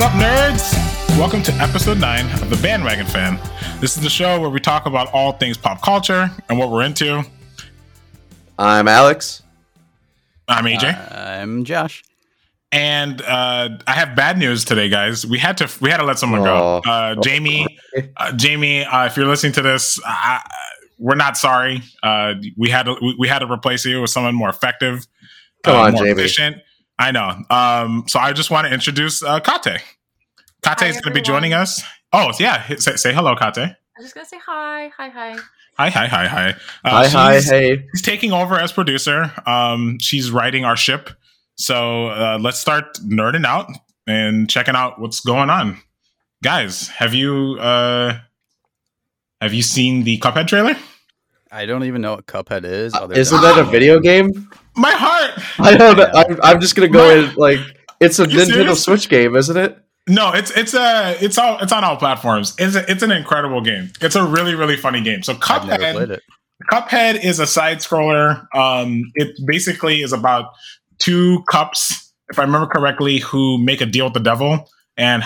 What's up, nerds? Welcome to episode 9 of The Bandwagon Fan. This is the show where we talk about all things pop culture and what we're into. I'm Alex. I'm AJ. I'm Josh. And I have bad news today, guys. We had to let someone go. Jamie, if you're listening to this, we're not sorry. We had to replace you with someone more effective, more efficient. I know. So I just want to introduce Kate. Kate is going to be joining us. Oh, yeah. Say hello, Kate. I was just going to say hi. Hi. Hey. He's taking over as producer. She's riding our ship. So let's start nerding out and checking out what's going on. Guys, have you seen the Cuphead trailer? I don't even know what Cuphead is. Isn't that a video game? My heart! I don't know. I'm just gonna go in like it's a Nintendo serious? Switch game, isn't it? No, it's on all platforms. It's an incredible game. It's a really, really funny game. So Cuphead is a side scroller. It basically is about two cups, if I remember correctly, who make a deal with the devil. And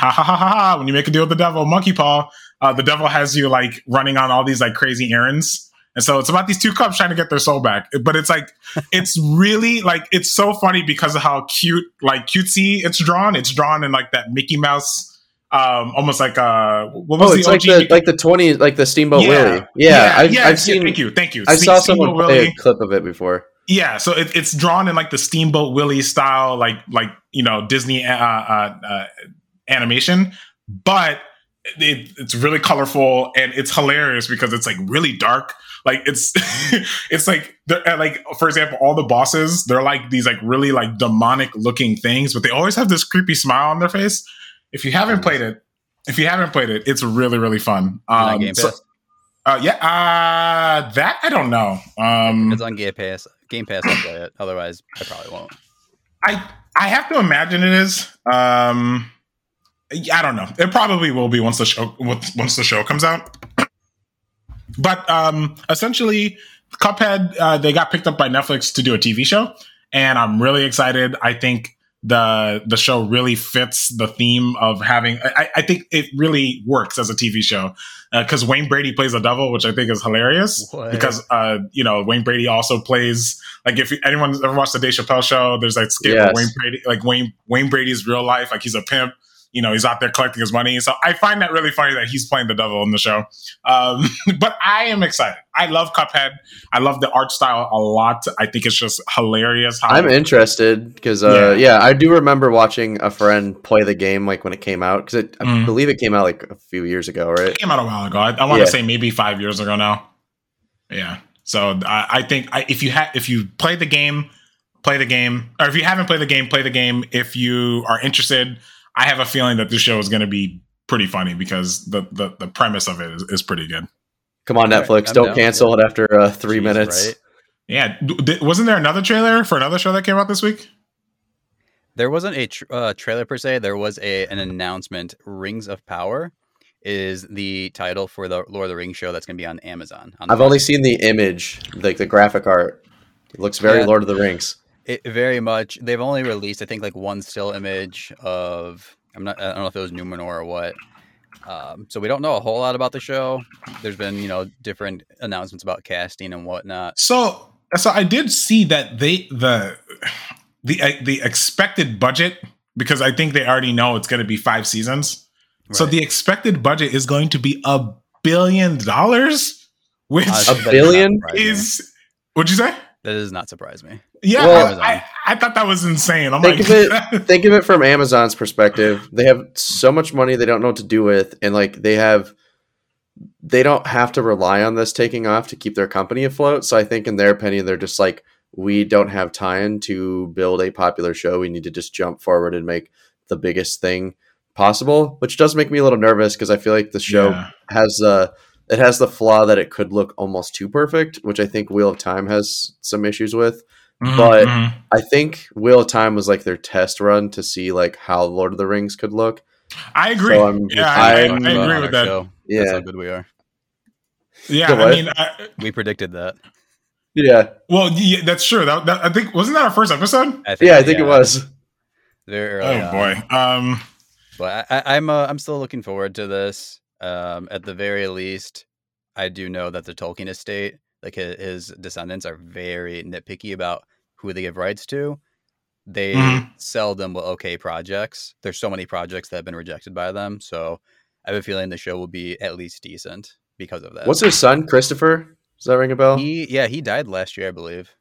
when you make a deal with the devil, monkey paw, the devil has you like running on all these like crazy errands. And so it's about these two cups trying to get their soul back. But it's like, it's really like, it's so funny because of how cute, like cutesy it's drawn. It's drawn in like that Mickey Mouse, almost like a, what was it's the OG? Like the Steamboat Willie. Yeah. I've seen. Thank you. I saw someone play a clip of it before. Yeah. So it's drawn in like the Steamboat Willie style, like, you know, Disney, animation, but it's really colorful and it's hilarious because it's like really dark. Like it's like for example, all the bosses, they're like these like really like demonic looking things, but they always have this creepy smile on their face. If you haven't played it, it's really, really fun. That I don't know. If it's on Game Pass, I'll play it. Otherwise, I probably won't. I have to imagine it is. I don't know. It probably will be once the show comes out. But essentially, Cuphead, they got picked up by Netflix to do a TV show, and I'm really excited. I think the show really fits the theme of having... I think it really works as a TV show, because Wayne Brady plays the devil, which I think is hilarious. What? Because, Wayne Brady also plays... Like, if anyone's ever watched the Dave Chappelle show, there's that skit where Wayne Brady... Like, Wayne Brady's real life, like, he's a pimp. You know, he's out there collecting his money. So I find that really funny that he's playing the devil in the show. But I am excited. I love Cuphead. I love the art style a lot. I think it's just hilarious. I'm interested because, I do remember watching a friend play the game like when it came out. Because I believe it came out like a few years ago, right? It came out a while ago. I want to say maybe 5 years ago now. Yeah. So I think if you played the game, play the game. Or if you haven't played the game, play the game. If you are interested... I have a feeling that this show is going to be pretty funny because the premise of it is pretty good. Come on, Netflix. Don't cancel it after 3 minutes. Right? Yeah. Wasn't there another trailer for another show that came out this week? There wasn't a trailer per se. There was an announcement. Rings of Power is the title for the Lord of the Rings show that's going to be on Amazon. I've only seen the image, like the graphic art. It looks very Lord of the Rings. It very much. They've only released, I think, like one still image of. I don't know if it was Numenor or what. So we don't know a whole lot about the show. There's been, different announcements about casting and whatnot. So I did see that the expected budget, because I think they already know it's going to be 5 seasons. Right. So the expected budget is going to be $1 billion, which $1 billion is. What'd you say? That does not surprise me. Yeah, well, I thought that was insane. I'm think of it from Amazon's perspective. They have so much money they don't know what to do with, and like they don't have to rely on this taking off to keep their company afloat. So I think in their opinion, they're just like, we don't have time to build a popular show. We need to just jump forward and make the biggest thing possible, which does make me a little nervous because I feel like the show has the flaw that it could look almost too perfect, which I think Wheel of Time has some issues with. Mm-hmm. But I think Wheel of Time was like their test run to see like how Lord of the Rings could look. I agree. So I agree with that. Show. Yeah, that's how good we are. Yeah, so we predicted that. Yeah. Well, yeah, that's true. I think wasn't that our first episode? I think it was. Very early on. Boy. But I'm still looking forward to this. At the very least, I do know that the Tolkien estate, like his descendants, are very nitpicky about who they give rights to. They seldom will okay projects. There's so many projects that have been rejected by them. So I have a feeling the show will be at least decent because of that. What's his son, Christopher? Does that ring a bell? He died last year, I believe.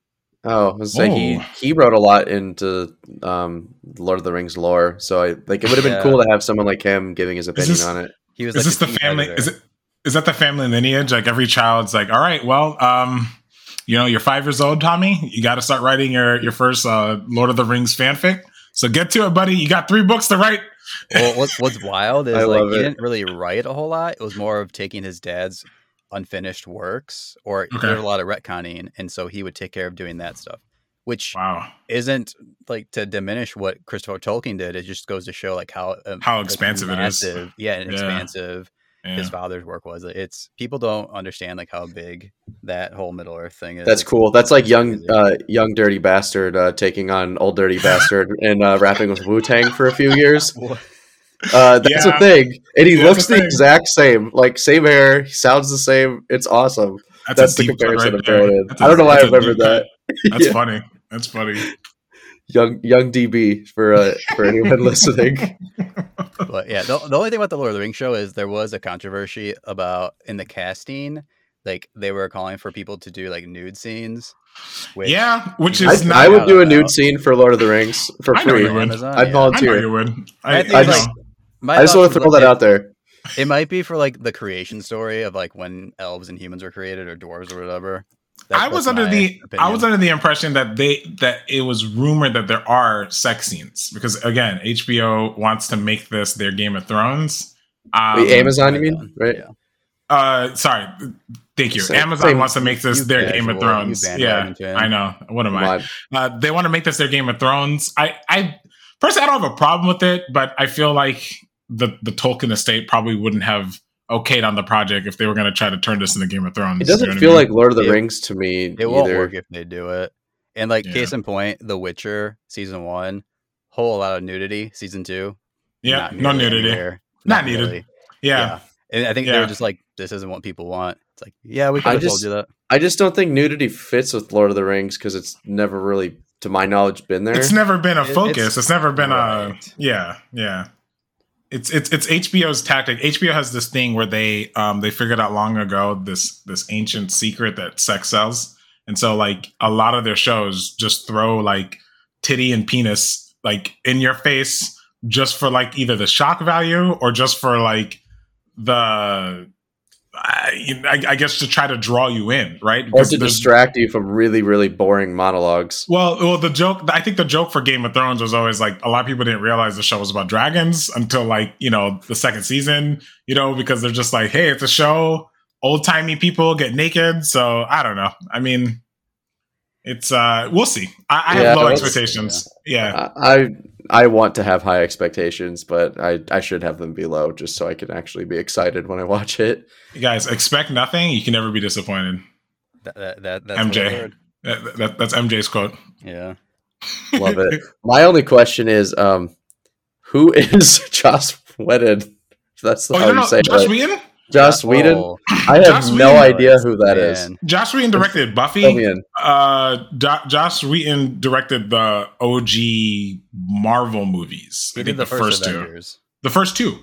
Oh, I was saying he wrote a lot into Lord of the Rings lore, so it would have been cool to have someone like him giving his opinion on it. He was. Is like this the family? Editor. Is that the family lineage? Like every child's like, all right, well, you know, you're 5 years old, Tommy. You got to start writing your first Lord of the Rings fanfic. So get to it, buddy. You got 3 books to write. Well, what's wild is like he didn't really write a whole lot. It was more of taking his dad's unfinished works, or there's a lot of retconning, and so he would take care of doing that stuff, which isn't like to diminish what Christopher Tolkien did. It just goes to show like how expansive massive, it is. Yeah, and expansive his father's work was. It's people don't understand like how big that whole Middle Earth thing is. That's cool. That's like young Dirty Bastard taking on Old Dirty Bastard and rapping with Wu-Tang for a few years. That's a thing, and he looks the exact same, like same hair, he sounds the same. It's awesome. That's the comparison right there. I don't know why I remembered that. That's funny. That's funny. Young DB for anyone listening. But yeah, the only thing about the Lord of the Rings show is there was a controversy about in the casting, like they were calling for people to do like nude scenes. Which is I would do a nude scene for Lord of the Rings for free. I'd volunteer. I know you would. I just want to throw that out there. It might be for like the creation story of like when elves and humans were created or dwarves or whatever. I was under the impression that it was rumored that there are sex scenes because again, HBO wants to make this their Game of Thrones. Wait, Amazon, you mean? Right? Yeah. Sorry. Thank you. Amazon wants to make this their Game of Thrones. Yeah, I know. What am I? They want to make this their Game of Thrones. I personally, I don't have a problem with it, but I feel like the Tolkien estate probably wouldn't have okayed on the project if they were going to try to turn this into Game of Thrones. It doesn't feel like Lord of the Rings to me. It won't work if they do it. And like case in point, The Witcher season 1, whole lot of nudity. Season 2, no nudity, not needed. Yeah. And I think they were just like, this isn't what people want. It's like, yeah, we could have told you that. I just don't think nudity fits with Lord of the Rings because it's never really, to my knowledge, been there. It's never been a focus. It's never been a... Yeah. It's HBO's tactic. HBO has this thing where they figured out long ago this ancient secret that sex sells. And so, like, a lot of their shows just throw, like, titty and penis, like, in your face just for, like, either the shock value or just for, like, the... I guess to try to draw you in, right? Because or to distract you from really, really boring monologues. Well, I think the joke for Game of Thrones was always like a lot of people didn't realize the show was about dragons until like, you know, the second season, you know, because they're just like, hey, it's a show. Old timey people get naked. So I don't know. I mean, it's we'll see. I have low expectations. I want to have high expectations, but I should have them be low just so I can actually be excited when I watch it. You guys, expect nothing. You can never be disappointed. That's MJ. That's MJ's quote. Yeah. Love it. My only question is, who is Joss Whedon? That's how you say it. Joss Whedon? Joss Whedon? Oh. I have no idea who that is. Joss Whedon directed Buffy. Joss Whedon directed the OG Marvel movies. I think the first two. The first two.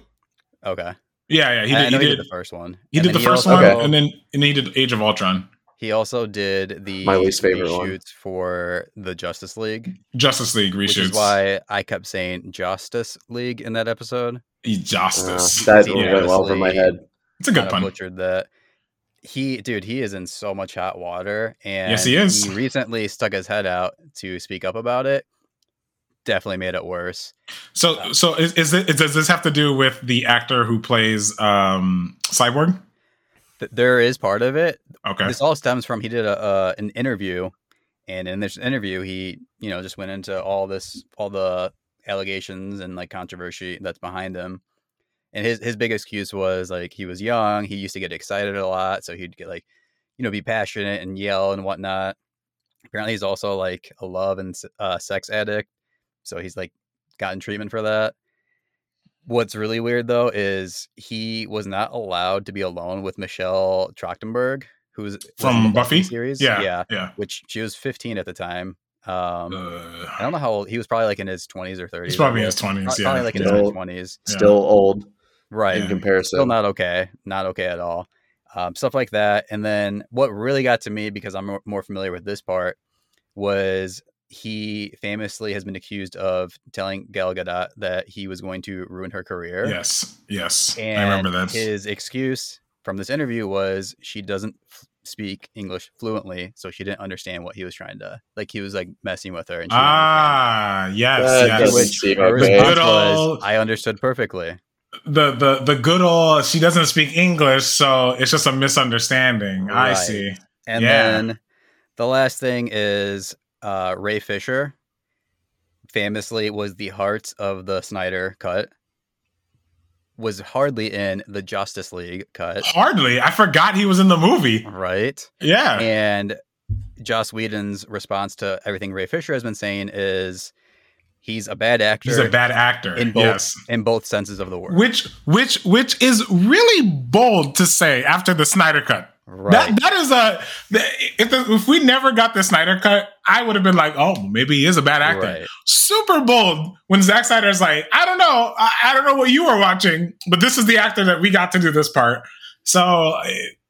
Okay. Yeah. He did the first one. And then he did Age of Ultron. He also did my least favorite reshoots for the Justice League. Justice League reshoots. Which is why I kept saying Justice League in that episode. Justice. That went well over my head. It's a good pun. Butchered that. He is in so much hot water, and yes, he is. He recently stuck his head out to speak up about it. Definitely made it worse. So does this have to do with the actor who plays Cyborg? There is part of it. Okay, this all stems from he did an interview, and in this interview, he just went into all the allegations and like controversy that's behind him. And his big excuse was like he was young. He used to get excited a lot, so he'd get like, be passionate and yell and whatnot. Apparently, he's also like a love and sex addict, so he's like gotten treatment for that. What's really weird, though, is he was not allowed to be alone with Michelle Trachtenberg, who's from Buffy series. Yeah. Which she was 15 at the time. I don't know how old he was, probably like in his 20s or 30s. He's probably in his 20s. Yeah. Probably like in his 20s. Still old. Right. In comparison. Still not okay. Not okay at all. Stuff like that. And then what really got to me, because I'm more familiar with this part, was he famously has been accused of telling Gal Gadot that he was going to ruin her career. Yes. And I remember that. His excuse from this interview was she doesn't speak English fluently, so she didn't understand what he was trying to, like, he was like messing with her. And she yes. Which her response was, I understood perfectly. The good old, she doesn't speak English, so it's just a misunderstanding. Right. I see. And then the last thing is Ray Fisher famously was the heart of the Snyder cut. Was hardly in the Justice League cut. Hardly? I forgot he was in the movie. Right? Yeah. And Joss Whedon's response to everything Ray Fisher has been saying is, he's a bad actor. He's a bad actor in both senses of the word. Which is really bold to say after the Snyder cut. Right. That is a if we never got the Snyder cut, I would have been like, oh, maybe he is a bad actor. Right. Super bold when Zack Snyder's like, I don't know what you were watching, but this is the actor that we got to do this part. So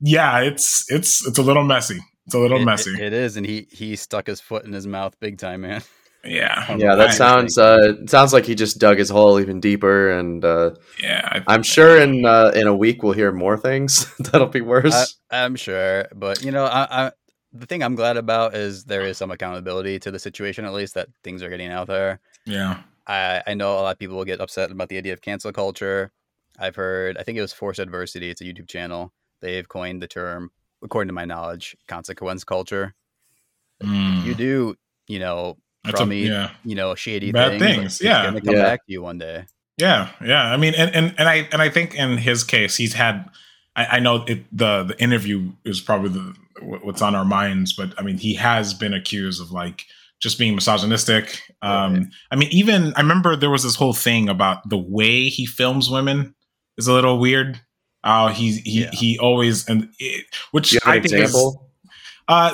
yeah, it's a little messy. It's a little messy. It is, and he stuck his foot in his mouth big time, man. Yeah, that sounds like he just dug his hole even deeper, and I'm sure in a week we'll hear more things that'll be worse. I'm sure, but you know, the thing I'm glad about is there is some accountability to the situation, at least that things are getting out there. Yeah, I know a lot of people will get upset about the idea of cancel culture. I've heard, I think it was Forced Adversity. It's a YouTube channel. They've coined the term, according to my knowledge, consequence culture. You do, you know. Shady bad things. Yeah, it's gonna come back to you one day. Yeah. I mean, and I think in his case, he's had. I know the interview is probably what's on our minds, but I mean, he has been accused of like just being misogynistic. Right. I mean, even I remember there was this whole thing about the way he films women is a little weird. He always which I think is.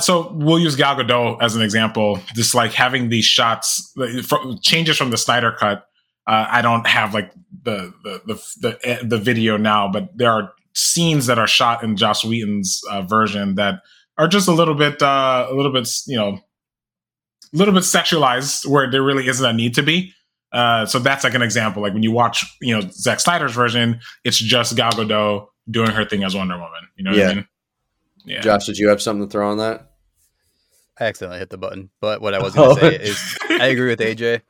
So we'll use Gal Gadot as an example. Just like having these shots, changes from the Snyder cut. I don't have like the video now, but there are scenes that are shot in Joss Whedon's version that are just a little bit sexualized where there really isn't a need to be. So that's like an example. Like when you watch, Zack Snyder's version, it's just Gal Gadot doing her thing as Wonder Woman. You know what I mean? Yeah. Josh, did you have something to throw on that? I accidentally hit the button, but what I was going to say is I agree with AJ.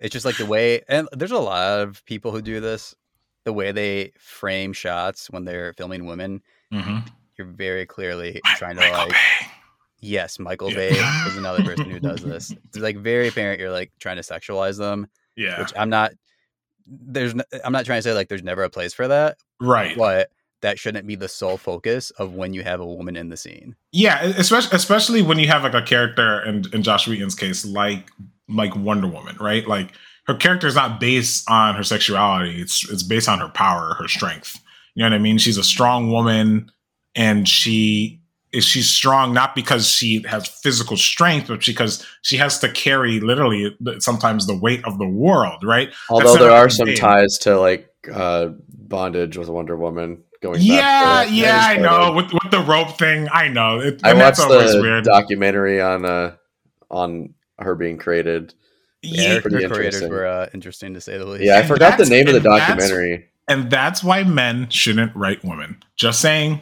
It's just like the way, and there's a lot of people who do this, the way they frame shots when they're filming women. Mm-hmm. You're very clearly trying to Michael Bay is another person who does this. It's like very apparent. You're like trying to sexualize them. Yeah. Which I'm not trying to say like there's never a place for that. Right. But that shouldn't be the sole focus of when you have a woman in the scene. Yeah, especially when you have like a character in Joss Whedon's case, like Wonder Woman, right? Like her character is not based on her sexuality; it's based on her power, her strength. You know what I mean? She's a strong woman, and she's strong not because she has physical strength, but because she has to carry literally sometimes the weight of the world, right? Although there are some ties to like bondage with Wonder Woman. I know with the rope thing. I know. I watched the documentary on her being created. Yeah, her creators were interesting to say the least. Yeah, I forgot the name of the documentary. And that's why men shouldn't write women. Just saying,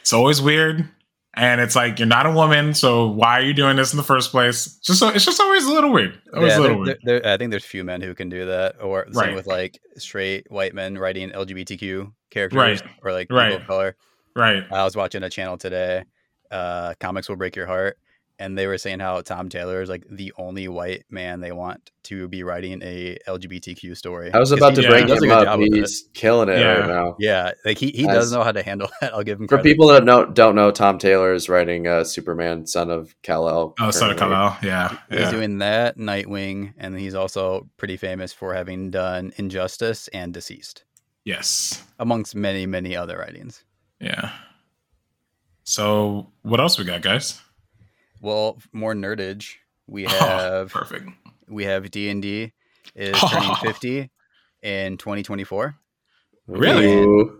it's always weird, and it's like you're not a woman, so why are you doing this in the first place? It's just always a little weird. I think there's few men who can do that, or the same with like straight white men writing LGBTQ. Characters or like people of color. I was watching a channel today, Comics Will Break Your Heart, And they were saying how Tom Taylor is like the only white man they want to be writing a LGBTQ story. I was about to bring him up. He's killing it right now. Yeah, like he does know how to handle it. I'll give him credit. For people that don't know, Tom Taylor is writing Superman, Son of Kal-El. Oh, Son of Kal-El, yeah. He's doing that, Nightwing, and he's also pretty famous for having done Injustice and Deceased. Yes. Amongst many, many other writings. Yeah. So what else we got, guys? Well, more nerdage. We have perfect. We have D&D is turning 50 in 2024. Really? And,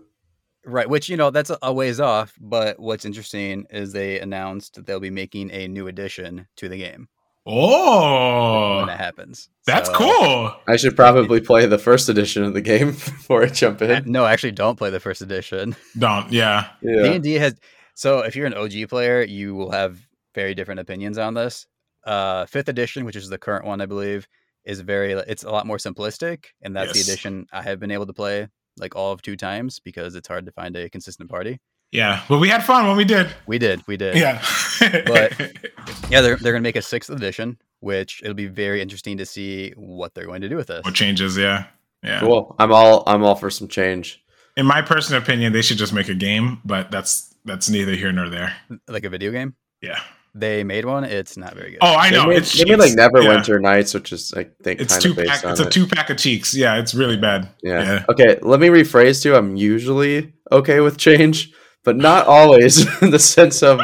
right, which, you know, that's a ways off, but what's interesting is they announced that they'll be making a new addition to the game. Oh, when that happens. That's cool. I should probably play the first edition of the game before I jump in. No, actually don't play the first edition. Don't, yeah. D&D has, so if you're an OG player, you will have very different opinions on this. Fifth edition, which is the current one, I believe, is it's a lot more simplistic, and that's the edition I have been able to play like all of two times because it's hard to find a consistent party. Yeah, well, we had fun when we did. We did. Yeah, but yeah, they're gonna make a sixth edition, which it'll be very interesting to see what they're going to do with this. What changes? Yeah. Cool. I'm all for some change. In my personal opinion, they should just make a game, but that's neither here nor there. Like a video game. Yeah. They made one. It's not very good. Oh, I know. They made like Neverwinter Nights, which is, I think, it's kind of based on it. It's a two-pack of cheeks. Yeah, it's really bad. Yeah. Okay, let me rephrase too. I'm usually okay with change, but not always in the sense of,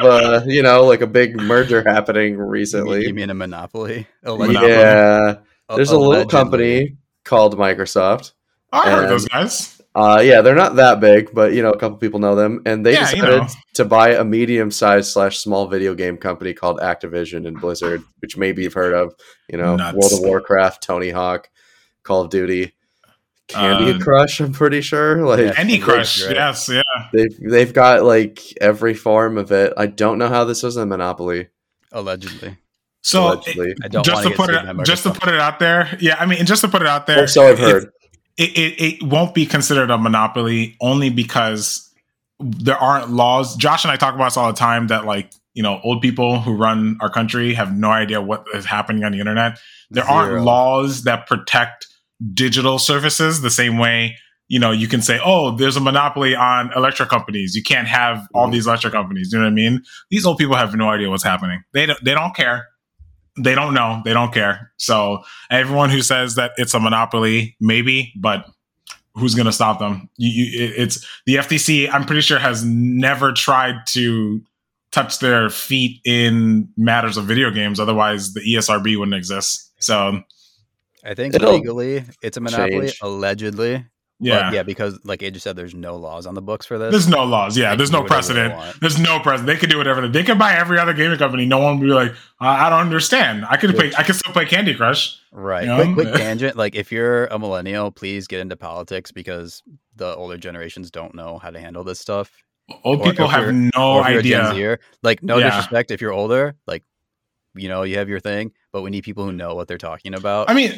you know, like a big merger happening recently. You mean a monopoly? Allegedly. Yeah. There's a little company called Microsoft. I heard those guys. Yeah, they're not that big, but, you know, a couple people know them. And they decided to buy a medium-sized /small video game company called Activision and Blizzard, which maybe you've heard of. You know, nuts. World of Warcraft, Tony Hawk, Call of Duty, Candy Crush, I'm pretty sure. Like Candy Crush, right? Yes, yeah. They've got, like, every form of it. I don't know how this was a monopoly. Allegedly. So, just to put it out there. Yeah, I mean, just to put it out there. Or so I've heard. It won't be considered a monopoly only because there aren't laws. Josh and I talk about this all the time that, like, you know, old people who run our country have no idea what is happening on the internet. There aren't laws that protect digital services the same way, you know, you can say, oh, there's a monopoly on electric companies. You can't have all these electric companies. You know what I mean? These old people have no idea what's happening. They don't care. They don't know. They don't care. So everyone who says that it's a monopoly, maybe, but who's going to stop them? It's the FTC, I'm pretty sure, has never tried to touch their feet in matters of video games. Otherwise, the ESRB wouldn't exist. So I think legally it's a monopoly, allegedly. Yeah. But yeah, because like Adrian said, there's no laws on the books for this. There's no laws. Yeah, there's no precedent. They could do whatever they could buy every other gaming company. No one would be like, I don't understand. I could still play Candy Crush. Right. You know? Quick tangent. Like, if you're a millennial, please get into politics because the older generations don't know how to handle this stuff. Old people have no idea. Like, no disrespect if you're older. Like, you know, you have your thing, but we need people who know what they're talking about. I mean,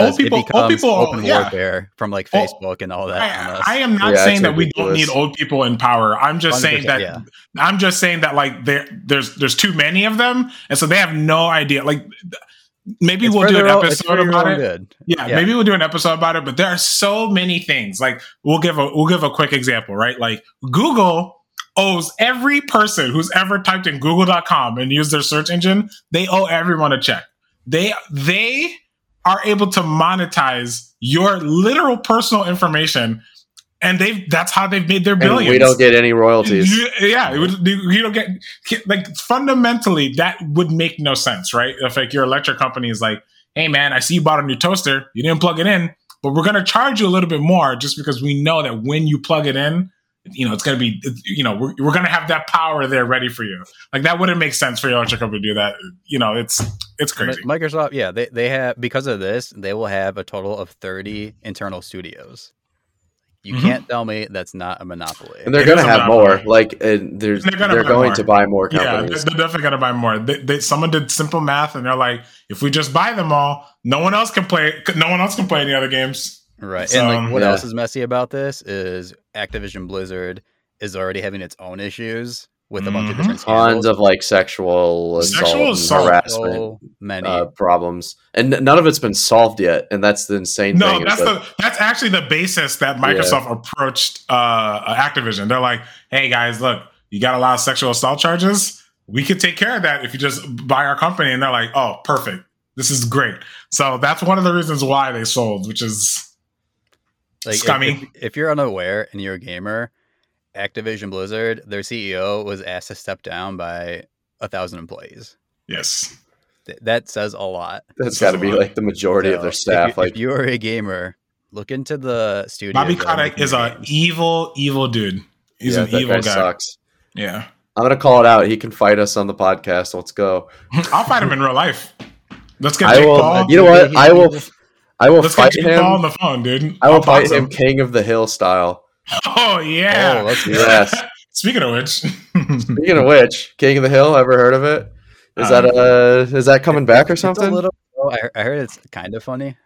old people, open warfare from like Facebook and all that. I am not saying that ridiculous. We don't need old people in power. I'm just saying that I'm just saying that like there's too many of them, and so they have no idea. Like maybe we'll do an episode about it. Good. Yeah, maybe we'll do an episode about it. But there are so many things. Like we'll give a quick example, right? Like Google owes every person who's ever typed in google.com and used their search engine, they owe everyone a check. They are able to monetize your literal personal information, and that's how they've made their billions. And we don't get any royalties. You don't get, like, fundamentally that would make no sense, right? If like your electric company is like, hey man, I see you bought a new toaster, you didn't plug it in, but we're going to charge you a little bit more just because we know that when you plug it in, you know, it's going to be, you know, we're going to have that power there ready for you. Like, that wouldn't make sense for your electric company to do that. You know, it's crazy. Microsoft, yeah, they have, because of this, they will have a total of 30 internal studios. You can't tell me that's not a monopoly. And they're going to have more. Like, they're going to buy more companies. Yeah, they're definitely going to buy more. Someone did simple math, and they're like, if we just buy them all, no one else can play any other games. Right. So, and like, what else is messy about this is Activision Blizzard is already having its own issues with a bunch of different tons of like sexual assault harassment problems, and none of it's been solved yet, and that's the insane thing. No, that's actually the basis that Microsoft approached Activision. They're like, hey guys, look, you got a lot of sexual assault charges. We could take care of that if you just buy our company. And they're like, oh, perfect. This is great. So that's one of the reasons why they sold, which is like, scummy. If you're unaware and you're a gamer, Activision Blizzard, their CEO was asked to step down by 1,000 employees. Yes. That says a lot. That's got to be like the majority of their staff. If you are a gamer, look into the studio. Bobby Kotick is an evil dude. He's an evil guy. Sucks. Yeah. I'm going to call it out. He can fight us on the podcast. Let's go. I'll fight him in real life. Let's get Jake Paul. You know what? I will fight him on the phone, dude. I will fight him King of the Hill style. Oh yeah! Oh, let's do that. Speaking of which, King of the Hill. Ever heard of it? Is that coming back or something? I heard it's kind of funny.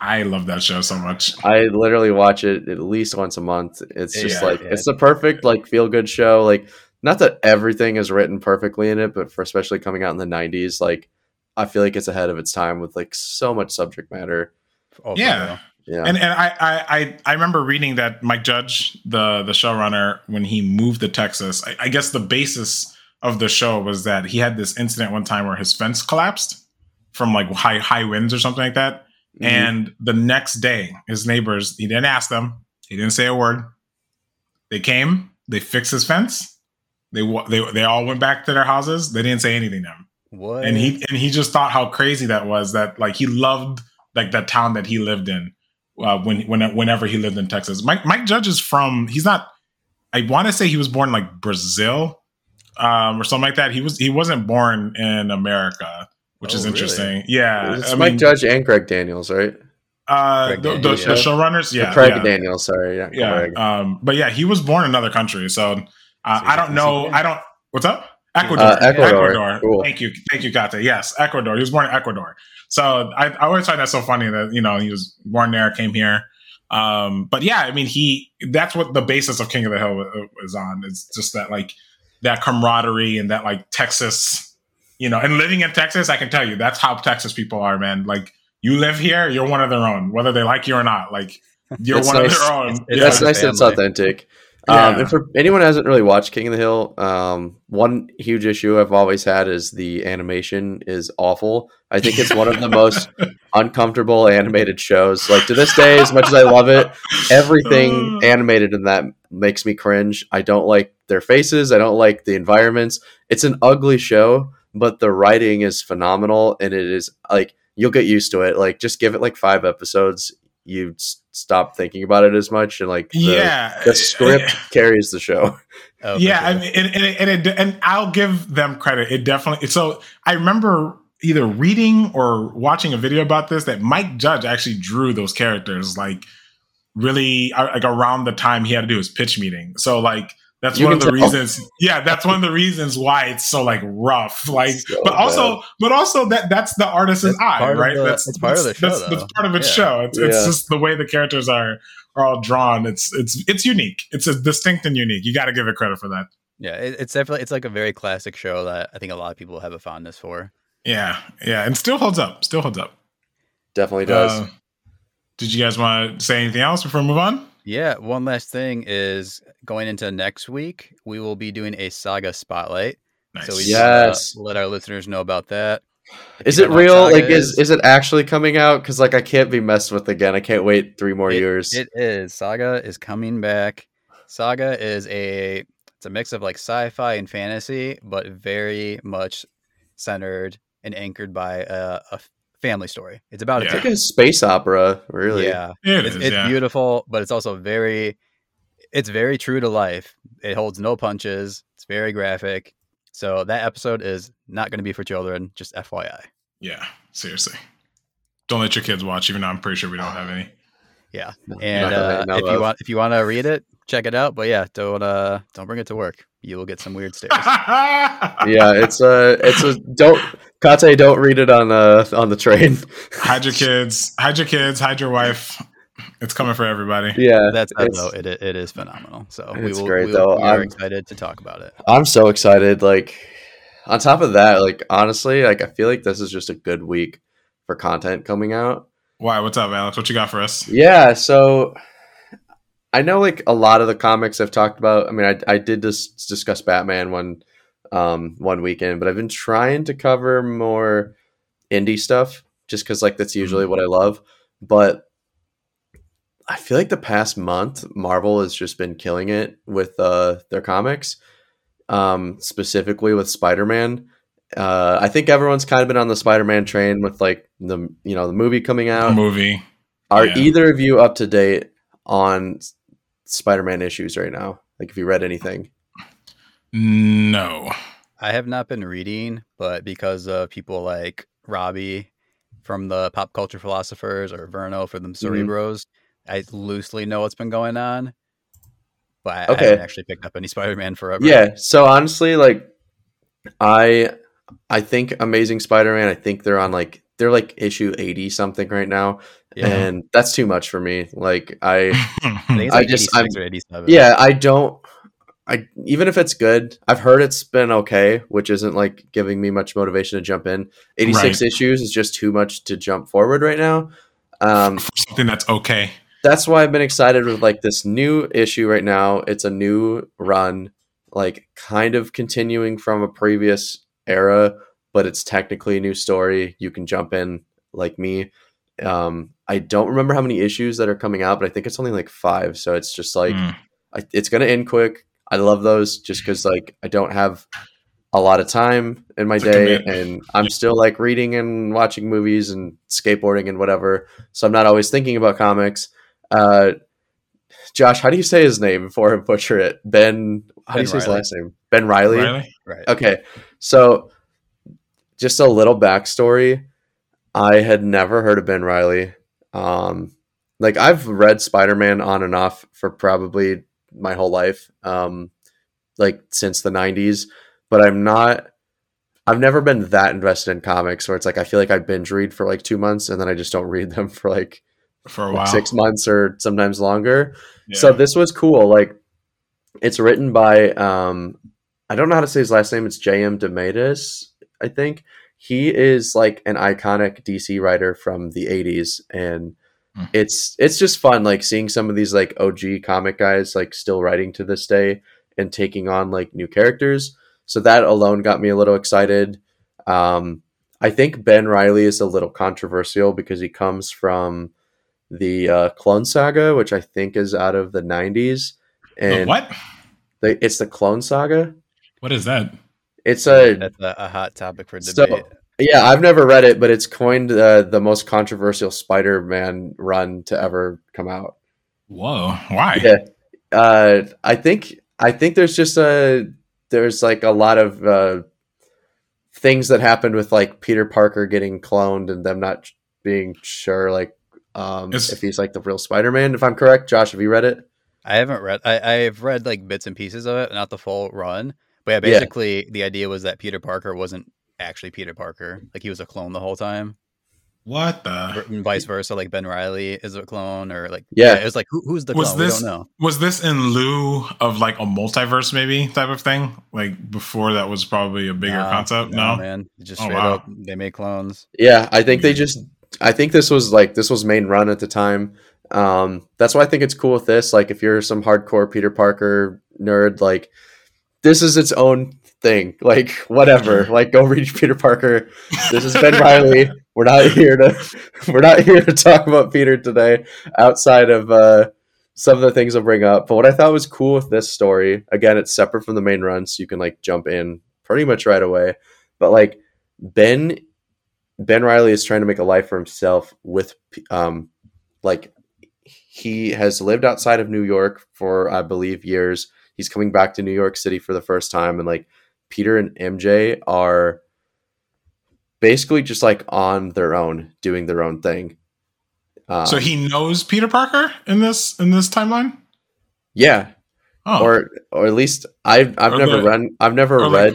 I love that show so much. I literally watch it at least once a month. It's just it's the perfect like feel good show. Like, not that everything is written perfectly in it, but for especially coming out in the 90s, like I feel like it's ahead of its time with like so much subject matter. Yeah. And I remember reading that Mike Judge, the showrunner, when he moved to Texas, I guess the basis of the show was that he had this incident one time where his fence collapsed from like high winds or something like that. Mm-hmm. And the next day, his neighbors, he didn't ask them. He didn't say a word. They came. They fixed his fence. They all went back to their houses. They didn't say anything to him. What? And he just thought how crazy that was, that like he loved like the town that he lived in. Whenever he lived in Texas, Mike Judge is from. He's not. I want to say he was born like Brazil, or something like that. He wasn't born in America, which is interesting. Really? Yeah, it's Mike Judge and Greg Daniels, right? The showrunners, Greg Daniels. Sorry, Greg. But yeah, he was born in another country, so I don't know. What's up? Ecuador. Ecuador. Cool. Thank you, Kate. Yes, Ecuador. He was born in Ecuador. So I always find that so funny that, you know, he was born there, came here. But yeah, I mean, that's what the basis of King of the Hill is on. It's just that like that camaraderie and that like Texas, you know, and living in Texas, I can tell you that's how Texas people are, man. Like, you live here, you're one of their own, whether they like you or not. Like, you're one of their own. That's nice. It's authentic. Yeah. And for anyone who hasn't really watched King of the Hill, one huge issue I've always had is the animation is awful. I think it's one of the most uncomfortable animated shows. Like, to this day, as much as I love it, everything animated in that makes me cringe. I don't like their faces. I don't like the environments. It's an ugly show, but the writing is phenomenal, and it is like, you'll get used to it. Like, just give it like 5 episodes. You stop thinking about it as much, and like the script carries the show. Oh, yeah, sure. I mean, and I'll give them credit. It definitely. So I remember either reading or watching a video about this that Mike Judge actually drew those characters, like really like around the time he had to do his pitch meeting. So like that's one of the reasons. Yeah, that's one of the reasons why it's so like rough. Like, but also that's the artist's eye, right? That's part of the show. That's part of its show. It's just the way the characters are all drawn. It's unique. It's distinct and unique. You got to give it credit for that. Yeah, it's definitely, it's like a very classic show that I think a lot of people have a fondness for. Yeah, and still holds up. Definitely does. Did you guys want to say anything else before we move on? Yeah, one last thing is going into next week, we will be doing a Saga Spotlight. Nice. So we let our listeners know about that. Is it real? Like, is it actually coming out? Because like I can't be messed with again. I can't wait 3 more years. It is. Saga is coming back. Saga is a mix of like sci-fi and fantasy, but very much centered and anchored by a family story. It's about it's like a space opera, really. Yeah, it's beautiful, but it's also very true to life. It holds no punches. It's very graphic. So that episode is not going to be for children. Just FYI. Yeah, seriously, don't let your kids watch. Even though I'm pretty sure we don't have any. Yeah, and if you want to read it, check it out. But yeah, don't bring it to work. You will get some weird stares. Yeah, don't read it on the train. Hide your kids, hide your wife. It's coming for everybody. Yeah, that's though. It is phenomenal. So it's great. We are excited to talk about it. I'm so excited. Like on top of that, like honestly, like I feel like this is just a good week for content coming out. Why? What's up, Alex? What you got for us? Yeah. So I know like a lot of the comics I've talked about. I mean, I did just discuss Batman one weekend, but I've been trying to cover more indie stuff just because like that's usually what I love. But I feel like the past month, Marvel has just been killing it with their comics, specifically with Spider-Man. I think everyone's kind of been on the Spider-Man train with like the movie coming out. Are either of you up to date on Spider-Man issues right now? Like, have you read anything? No, I have not been reading, but because of people like Robbie from the Pop Culture Philosophers or Verno for them Cerebros, I loosely know what's been going on, but I haven't actually picked up any Spider-Man forever. Yeah, so honestly, like, I think Amazing Spider-Man, I think they're on issue 80 something right now, and that's too much for me. Like, I think it's 87. Yeah, even if it's good, I've heard it's been okay, which isn't like giving me much motivation to jump in. 86 issues is just too much to jump forward right now. For something that's okay. That's why I've been excited with like this new issue right now. It's a new run, like kind of continuing from a previous era, but it's technically a new story. You can jump in like me. I don't remember how many issues that are coming out, but I think it's only like 5. So it's just like, it's going to end quick. I love those just because like I don't have a lot of time in my day, and I'm still like reading and watching movies and skateboarding and whatever. So I'm not always thinking about comics. Josh, how do you say his name before I butcher it? How do you say his last name? Ben Reilly? Right. Okay. So just a little backstory. I had never heard of Ben Reilly. Like I've read Spider-Man on and off for probably my whole life, like since the 90s. But I've never been that invested in comics where it's like, I feel like I binge read for like 2 months and then I just don't read them for 6 months or sometimes longer. Yeah. So this was cool. Like it's written by, I don't know how to say his last name. It's J.M. DeMatteis, I think. He is like an iconic DC writer from the 80s. And it's just fun. Like seeing some of these like OG comic guys, like still writing to this day and taking on like new characters. So that alone got me a little excited. I think Ben Reilly is a little controversial because he comes from the Clone Saga, which I think is out of the 90s. And it's the Clone Saga. What is that? It's a hot topic for debate. So, yeah, I've never read it, but it's coined the most controversial Spider-Man run to ever come out. Whoa! Why? Yeah, I think there's just a. There's like a lot of things that happened with like Peter Parker getting cloned and them not being sure like if he's like the real Spider-Man, if I'm correct. Josh, have you read it? I haven't read. I've read like bits and pieces of it, not the full run. But yeah, basically the idea was that Peter Parker wasn't actually Peter Parker. Like he was a clone the whole time. What the? And vice versa, like Ben Reilly is a clone or like... Yeah, it was like, who's the clone? We don't know. Was this in lieu of like a multiverse maybe type of thing? Like before that was probably a bigger concept? No, man. Just straight up, they made clones. Yeah, I think this was main run at the time. That's why I think it's cool with this. Like if you're some hardcore Peter Parker nerd, like this is its own thing. Like whatever. Like go read Peter Parker. This is Ben Reilly. We're not here to talk about Peter today outside of some of the things I'll bring up. But what I thought was cool with this story, again, it's separate from the main run, so you can like jump in pretty much right away. But like Ben Reilly is trying to make a life for himself with like he has lived outside of New York for I believe years. He's coming back to New York City for the first time, and like Peter and MJ are basically just like on their own, doing their own thing. So he knows Peter Parker in this timeline? Yeah. Oh. Or at least I've never read.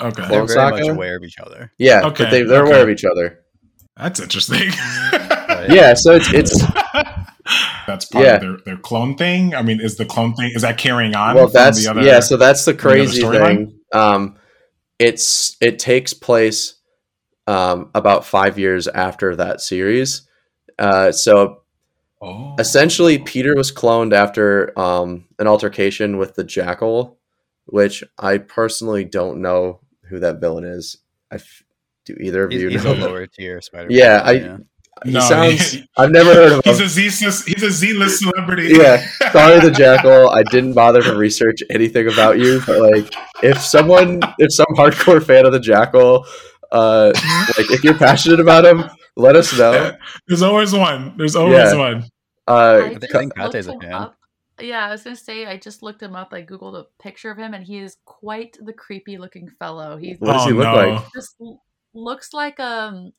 Okay. They're very much aware of each other. Yeah. Okay. But they're aware of each other. That's interesting. Yeah. So it's that's part of their clone thing. I mean, is the clone thing, is that carrying on? Well, that's the other, so that's the crazy thing. It takes place about 5 years after that series. Essentially, Peter was cloned after an altercation with the Jackal, which I personally don't know who that villain is. Do either of you know? He's a lower tier Spider-Man. I've never heard of him. He's a Z-list celebrity. Yeah, sorry, the Jackal. I didn't bother to research anything about you, but like, if some hardcore fan of the Jackal, like, if you're passionate about him, let us know. There's always one. One. I think Kate's a fan. Yeah, I was going to say, I just looked him up. I Googled a picture of him, and he is quite the creepy-looking fellow. What does he look like? He just looks like,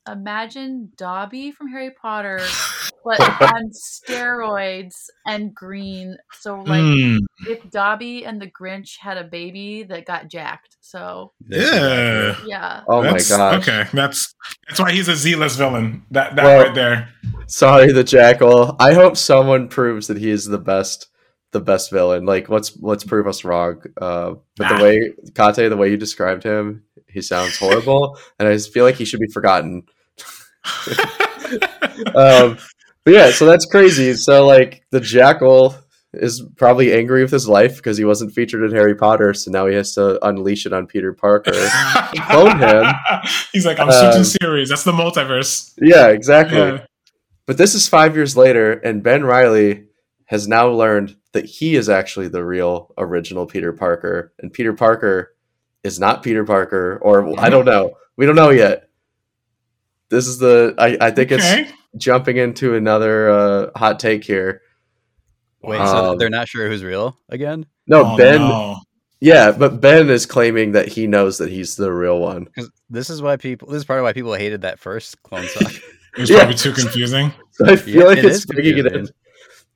imagine Dobby from Harry Potter, but on steroids and green. So, like, if Dobby and the Grinch had a baby that got jacked. So, yeah. Oh, my gosh. Okay, that's why he's a Z-list villain. That right there. Sorry, the Jackal. I hope someone proves that he is the best villain. Like, let's prove us wrong. But the way you described him, he sounds horrible, and I just feel like he should be forgotten. But yeah, so that's crazy. So like, the Jackal is probably angry with his life because he wasn't featured in Harry Potter, so now he has to unleash it on Peter Parker. Clone him. He's like, I'm switching series. That's the multiverse. Yeah, exactly. Yeah. But this is 5 years later, and Ben Reilly has now learned that he is actually the real original Peter Parker, and Peter Parker is not Peter Parker, or I don't know. We don't know yet. This is it's jumping into another hot take here. Wait, so they're not sure who's real again? No, Ben. No. Yeah, but Ben is claiming that he knows that he's the real one. This is probably why people hated that first Clone Saga. It was probably too confusing. I feel like it's bringing it in.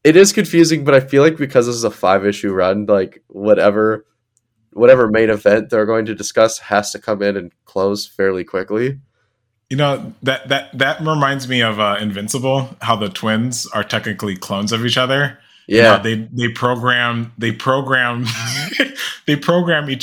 It is confusing, but I feel like because this is a 5-issue run, like whatever main event they're going to discuss has to come in and close fairly quickly. You know, that reminds me of Invincible, how the twins are technically clones of each other. Yeah, they program each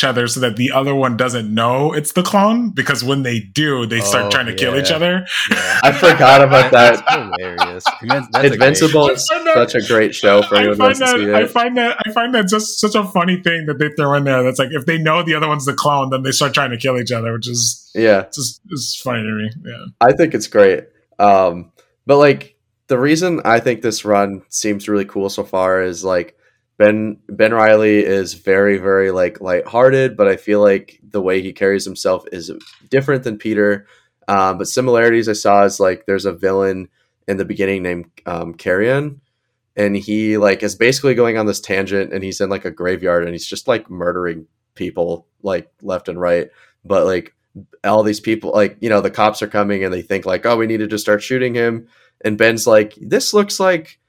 other so that the other one doesn't know it's the clone, because when they do, they start trying to kill each other. Yeah. I forgot about that. That's hilarious. That's Invincible is such a great show for anyone who wants to see it. I find that just such a funny thing that they throw in there. That's like, if they know the other one's the clone, then they start trying to kill each other, which is just funny to me. Yeah, I think it's great. But like, the reason I think this run seems really cool so far is like, Ben Reilly is very, very like lighthearted, but I feel like the way he carries himself is different than Peter. But similarities I saw is like, there's a villain in the beginning named Carrion, and he like is basically going on this tangent, and he's in like a graveyard, and he's just like murdering people like left and right. But like, all these people, like, you know, the cops are coming, and they think like, oh, we need to just start shooting him. And Ben's like, this looks like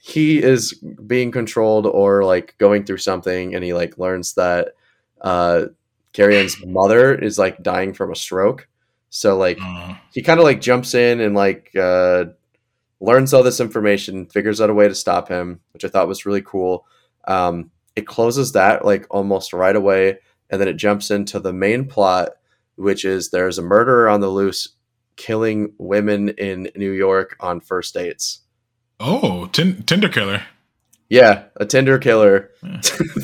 he is being controlled or like going through something. And he like learns that Carrion's mother is like dying from a stroke. So like, he kind of like jumps in and like learns all this information, figures out a way to stop him, which I thought was really cool. It closes that like almost right away. And then it jumps into the main plot, which is there's a murderer on the loose killing women in New York on first dates. Oh, Tinder killer. Yeah, a Tinder killer. Yeah.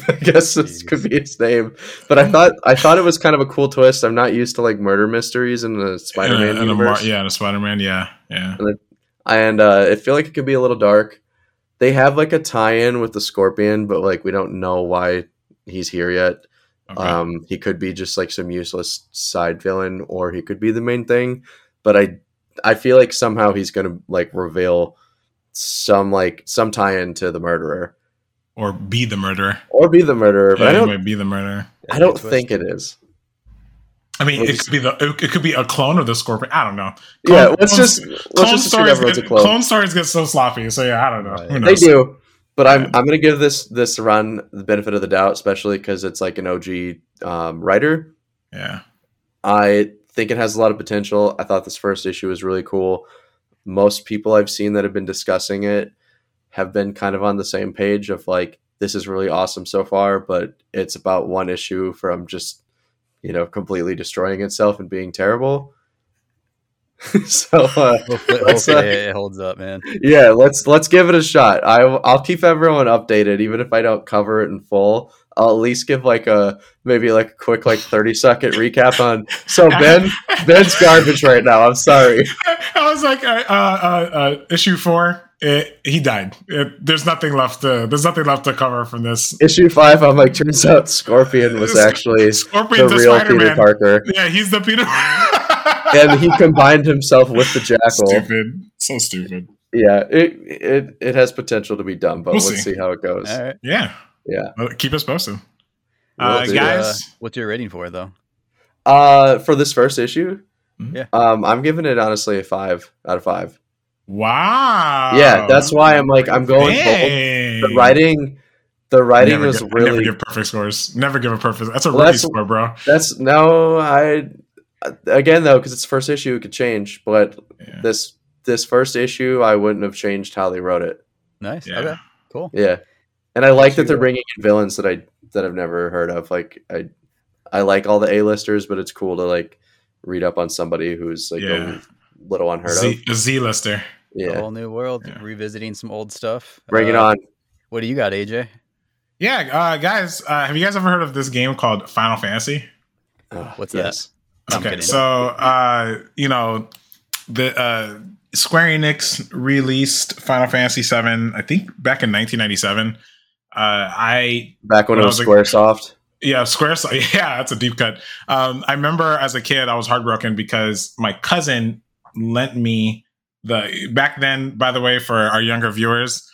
I guess this could be his name. But I thought it was kind of a cool twist. I'm not used to like murder mysteries in the Spider-Man universe. Yeah, the Spider-Man. Yeah. And I feel like it could be a little dark. They have like a tie-in with the Scorpion, but like, we don't know why he's here yet. Okay. He could be just like some useless side villain, or he could be the main thing. But I feel like somehow he's going to like reveal some tie-in to the murderer, or be the murderer, Yeah, but I don't think it is. I mean, it could be a clone of the Scorpion. I don't know. Clone stories get so sloppy. So yeah, I don't know. Right. Who knows? They do, but I'm going to give this run the benefit of the doubt, especially because it's like an OG writer. Yeah, I think it has a lot of potential. I thought this first issue was really cool. Most people I've seen that have been discussing it have been kind of on the same page of like, this is really awesome so far, but it's about one issue from just, you know, completely destroying itself and being terrible. So hopefully it holds up, man. Yeah, let's give it a shot. I'll keep everyone updated, even if I don't cover it in full. I'll at least give maybe a quick 30-second recap on. So Ben's garbage right now. I'm sorry. I was like, issue 4. He died. There's nothing left to cover from this. Issue 5. I'm like, turns out Scorpion was actually Scorpion the real Spider-Man. Peter Parker. Yeah, he's the Peter. And he combined himself with the Jackal. Stupid. So stupid. Yeah, it has potential to be dumb, but let's see how it goes. All right. Yeah. Yeah. Well, keep us posted. Guys. What's your rating for it, though? For this first issue? Mm-hmm. Yeah. I'm giving it, honestly, a 5 out of 5. Wow. Yeah, that's why I'm like, I'm going bold. The writing was really... Never give perfect scores. Never give a perfect... That's a rookie score, bro. That's... No, I... Again, though, because it's the first issue, it could change. But this first issue, I wouldn't have changed how they wrote it. Nice. Yeah. Okay. Cool. Yeah. And I like that they're bringing in villains that I've never heard of. Like I like all the A-listers, but it's cool to read up on somebody who's a little unheard of. A Z-lister. Yeah. A whole new world. Yeah. Revisiting some old stuff. Bring it on. What do you got, AJ? Yeah, guys, have you guys ever heard of this game called Final Fantasy? What's that? Okay, so, the Square Enix released Final Fantasy VII, I think, back in 1997. Back when it was Squaresoft? Yeah, Squaresoft. Yeah, that's a deep cut. I remember as a kid, I was heartbroken because my cousin lent me back then, by the way, for our younger viewers,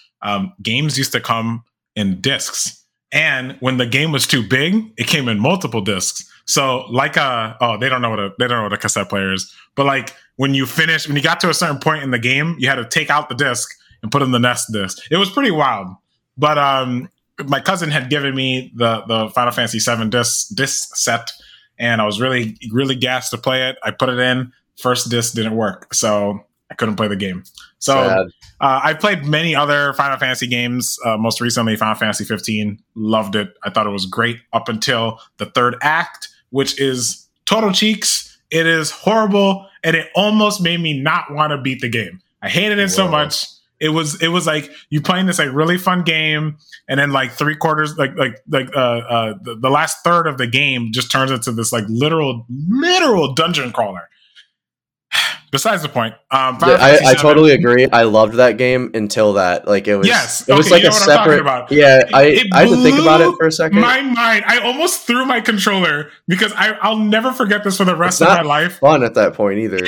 games used to come in discs. And when the game was too big, it came in multiple discs. So they don't know what a cassette player is. But when you got to a certain point in the game, you had to take out the disc and put in the next disc. It was pretty wild. But my cousin had given me the Final Fantasy VII disc set, and I was really, really gassed to play it. I put it in. First disc didn't work, so I couldn't play the game. So I played many other Final Fantasy games, most recently Final Fantasy 15. Loved it. I thought it was great up until the third act, which is total cheeks. It is horrible, and it almost made me not want to beat the game. I hated it so much. It was like you playing this really fun game, and then the last third of the game just turns into this literal dungeon crawler. Besides the point, I totally agree. I loved that game until that. I had to think about it for a second. My mind. I almost threw my controller because I'll never forget this for the rest of my life. It's not fun at that point either.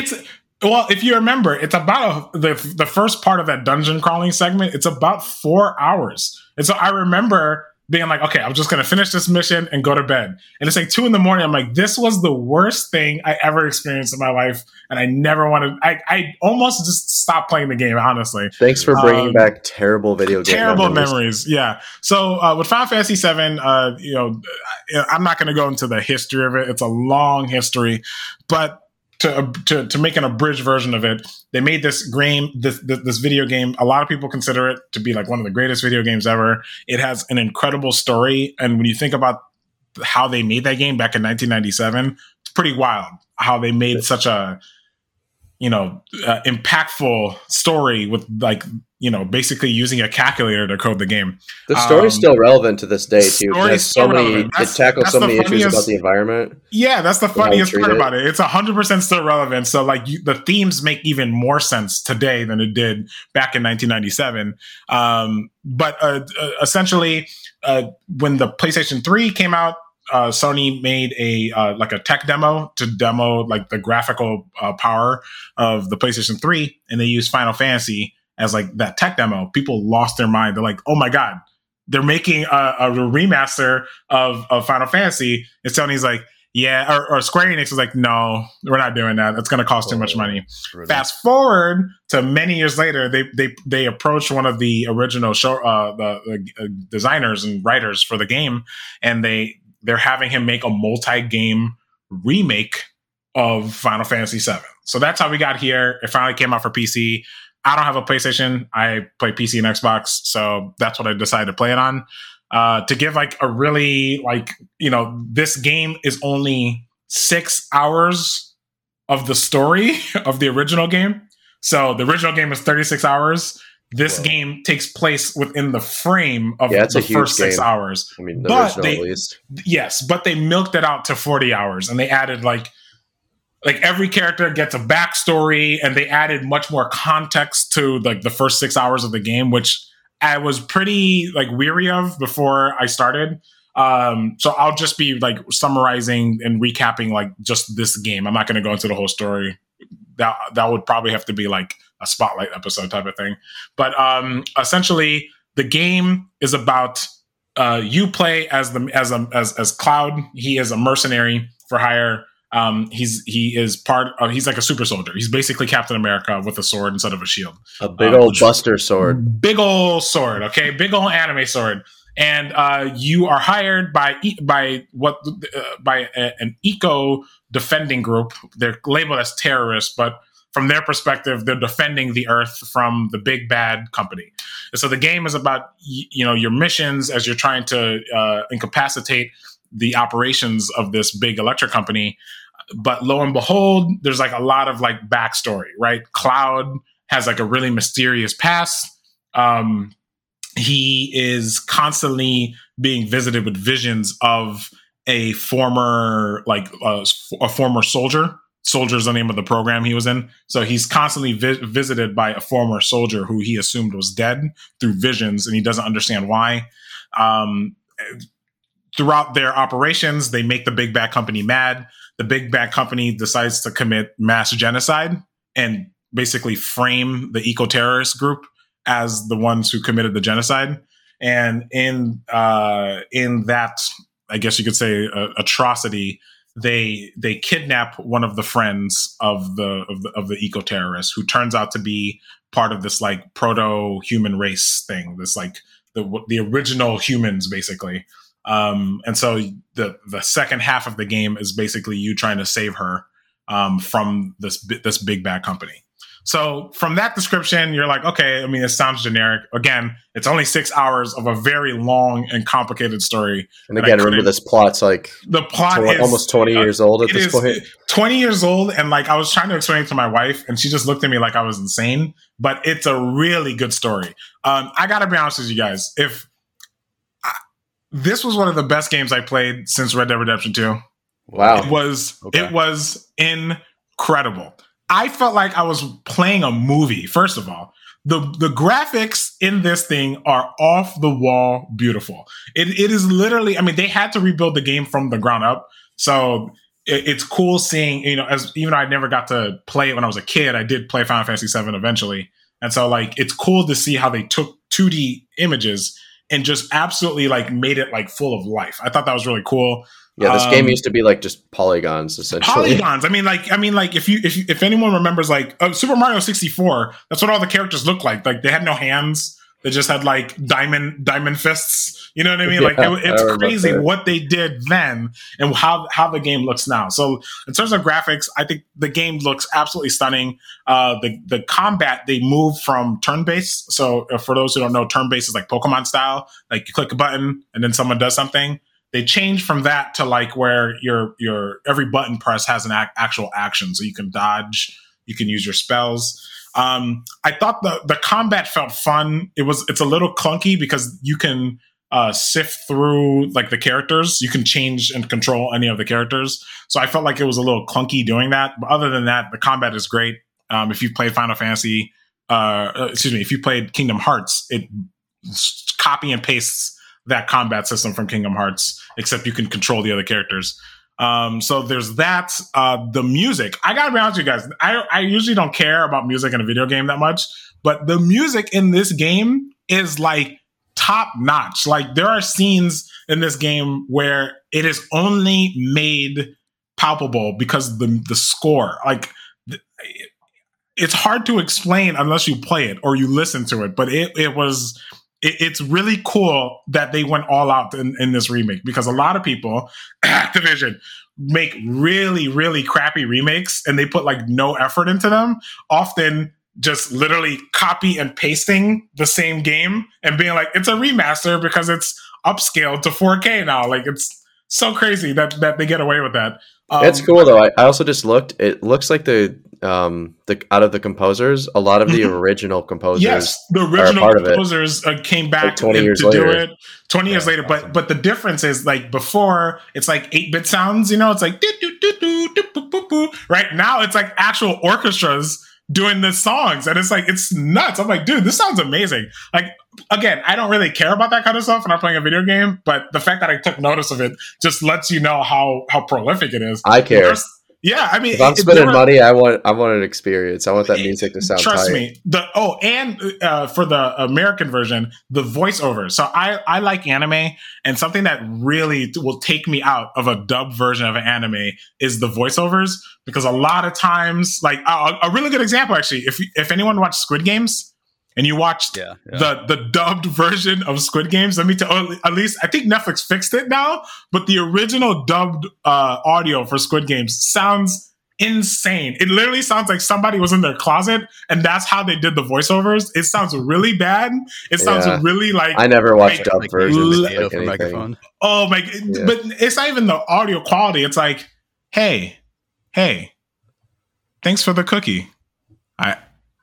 If you remember, it's about the first part of that dungeon crawling segment. It's about 4 hours, and so I remember being like, okay, I'm just going to finish this mission and go to bed. And it's 2 a.m. I'm like, this was the worst thing I ever experienced in my life. And I never wanted... I almost just stopped playing the game, honestly. Thanks for bringing back terrible video games. Terrible memories, yeah. So with Final Fantasy VII, I'm not going to go into the history of it. It's a long history. But to make an abridged version of it, they made this game, this video game. A lot of people consider it to be one of the greatest video games ever. It has an incredible story, and when you think about how they made that game back in 1997, it's pretty wild how they made such a impactful story with basically using a calculator to code the game. The story's still relevant to this day too. It tackles so many issues about the environment. Yeah, that's the funniest part about it. It's 100% still relevant. So the themes make even more sense today than it did back in 1997. But essentially, when the PlayStation 3 came out, Sony made a tech demo to demo the graphical power of the PlayStation 3, and they used Final Fantasy as that tech demo. People lost their mind. They're like, oh my God, they're making a remaster of Final Fantasy. And Sony's like, yeah, or Square Enix is like, no, we're not doing that. That's going to cost too much money. Really? Fast forward to many years later, they approached one of the original designers and writers for the game, and they're having him make a multi-game remake of Final Fantasy VII. So that's how we got here. It finally came out for PC. I don't have a PlayStation. I play PC and Xbox, so that's what I decided to play it on. To give like a really like, you know, this game is only 6 hours of the story of the original game. So the original game is 36 hours. This game takes place within the frame of the first 6 hours. I mean, the original at least. Yes, but they milked it out to 40 hours and they added like every character gets a backstory and they added much more context to like the first 6 hours of the game, which I was pretty like weary of before I started. So I'll just be like summarizing and recapping like just this game. I'm not going to go into the whole story. That would probably have to be like a spotlight episode type of thing. But essentially, the game is about you play as Cloud. He is a mercenary for hire. He's like a super soldier. He's basically Captain America with a sword instead of a shield. A big old buster sword. Big old sword, okay? Big old anime sword. And you are hired by an eco defending group. They're labeled as terrorists, but from their perspective, they're defending the Earth from the big bad company. And so the game is about, you know, your missions as you're trying to incapacitate the operations of this big electric company. But lo and behold, there's like a lot of like backstory, right? Cloud has like a really mysterious past. He is constantly being visited with visions of a former, like a former soldier. Soldier's the name of the program he was in. So he's constantly visited by a former soldier who he assumed was dead through visions, and he doesn't understand why. Throughout their operations, they make the big bad company mad. The big bad company decides to commit mass genocide and basically frame the eco-terrorist group as the ones who committed the genocide. And in that, I guess you could say, atrocity, they kidnap one of the friends of the eco-terrorists, who turns out to be part of this like proto-human race thing. This like the original humans, basically. And so the second half of the game is basically you trying to save her from this big bad company. So from that description, you're like, okay, I mean, it sounds generic. Again, it's only 6 hours of a very long and complicated story. And again, remember this plot's like the plot is almost 20 years old at this point. 20 years old. And like, I was trying to explain it to my wife and she just looked at me like I was insane, but it's a really good story. I gotta be honest with you guys. This was one of the best games I played since Red Dead Redemption 2. Wow. It was incredible. I felt like I was playing a movie. First of all, the graphics in this thing are off the wall beautiful. It is literally, I mean, they had to rebuild the game from the ground up. So it's cool seeing, you know, as even though I never got to play it when I was a kid, I did play Final Fantasy VII eventually. And so like, it's cool to see how they took 2D images and just absolutely like made it like full of life. I thought that was really cool. Yeah, this game used to be like just polygons, essentially. Polygons. I mean, like if anyone remembers, like Super Mario 64, that's what all the characters looked like. Like they had no hands; they just had like diamond fists. You know what I mean? Yeah, like it's crazy what they did then and how the game looks now. So in terms of graphics, I think the game looks absolutely stunning. The combat, they move from turn based. So for those who don't know, turn based is like Pokemon style. Like you click a button and then someone does something. They changed from that to like where your every button press has an actual action, so you can dodge, you can use your spells. I thought the combat felt fun. It's a little clunky because you can sift through like the characters. You can change and control any of the characters, so I felt like it was a little clunky doing that. But other than that, the combat is great. If you've played if you played Kingdom Hearts, it copy and pastes that combat system from Kingdom Hearts, except you can control the other characters. So there's that. The music, I gotta be honest with you guys, I usually don't care about music in a video game that much, but the music in this game is like top notch. Like there are scenes in this game where it is only made palpable because the score, like it's hard to explain unless you play it or you listen to it, but it's really cool that they went all out in this remake, because a lot of people, Activision, make really, really crappy remakes and they put like no effort into them. Often just literally copy and pasting the same game and being like, it's a remaster because it's upscaled to 4K now. Like, it's so crazy that they get away with that. That's cool, though. I also just looked. It looks like the out of the composers, a lot of the original composers. Yes, the original composers came back like 20 years later. Do it 20 years later. Awesome. But the difference is, like, before it's like 8-bit sounds, you know, it's like right now it's like actual orchestras doing the songs, and it's like, it's nuts. I'm like, dude, this sounds amazing. Like, again, I don't really care about that kind of stuff when I'm playing a video game, but the fact that I took notice of it just lets you know how prolific it is. I care. Yeah, I mean, if I'm spending money, I want an experience. I want that music to sound. Trust tight. Me. And for the American version, the voiceover. So I like anime, and something that really will take me out of a dub version of an anime is the voiceovers, because a lot of times, like a really good example actually, if anyone watched Squid Games and you watched the dubbed version of Squid Games, let me tell. At least I think Netflix fixed it now, but the original dubbed audio for Squid Games sounds insane. It literally sounds like somebody was in their closet, and that's how they did the voiceovers. It sounds really bad. It sounds really like, I never watched dubbed versions. Oh my! Yeah. But it's not even the audio quality. It's like, hey, thanks for the cookie.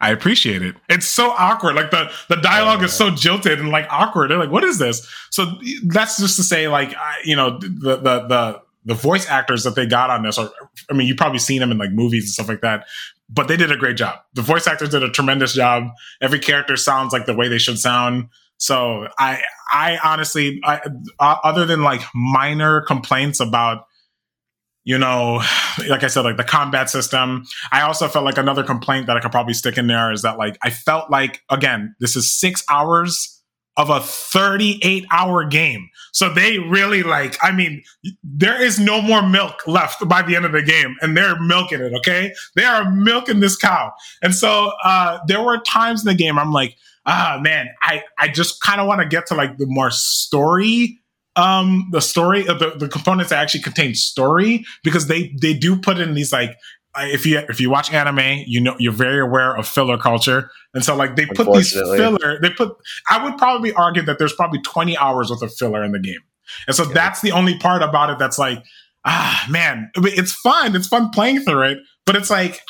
I appreciate it. It's so awkward. Like the dialogue is so jilted and like awkward. They're like, what is this? So that's just to say, like, the voice actors that they got on this, you've probably seen them in like movies and stuff like that, but they did a great job. The voice actors did a tremendous job. Every character sounds like the way they should sound. So I honestly, other than like minor complaints about, you know, like I said, like the combat system. I also felt like another complaint that I could probably stick in there is that, like, I felt like, again, this is 6 hours of a 38-hour game. So they really there is no more milk left by the end of the game, and they're milking it, okay? They are milking this cow. And so there were times in the game I'm like, I just kind of want to get to like the more story. The story of the components that actually contain story, because they do put in these, like, if you watch anime, you know, you're very aware of filler culture. And so like I would probably argue that there's probably 20 hours worth of filler in the game. And so that's the only part about it that's like, it's fun. It's fun playing through it, but it's like,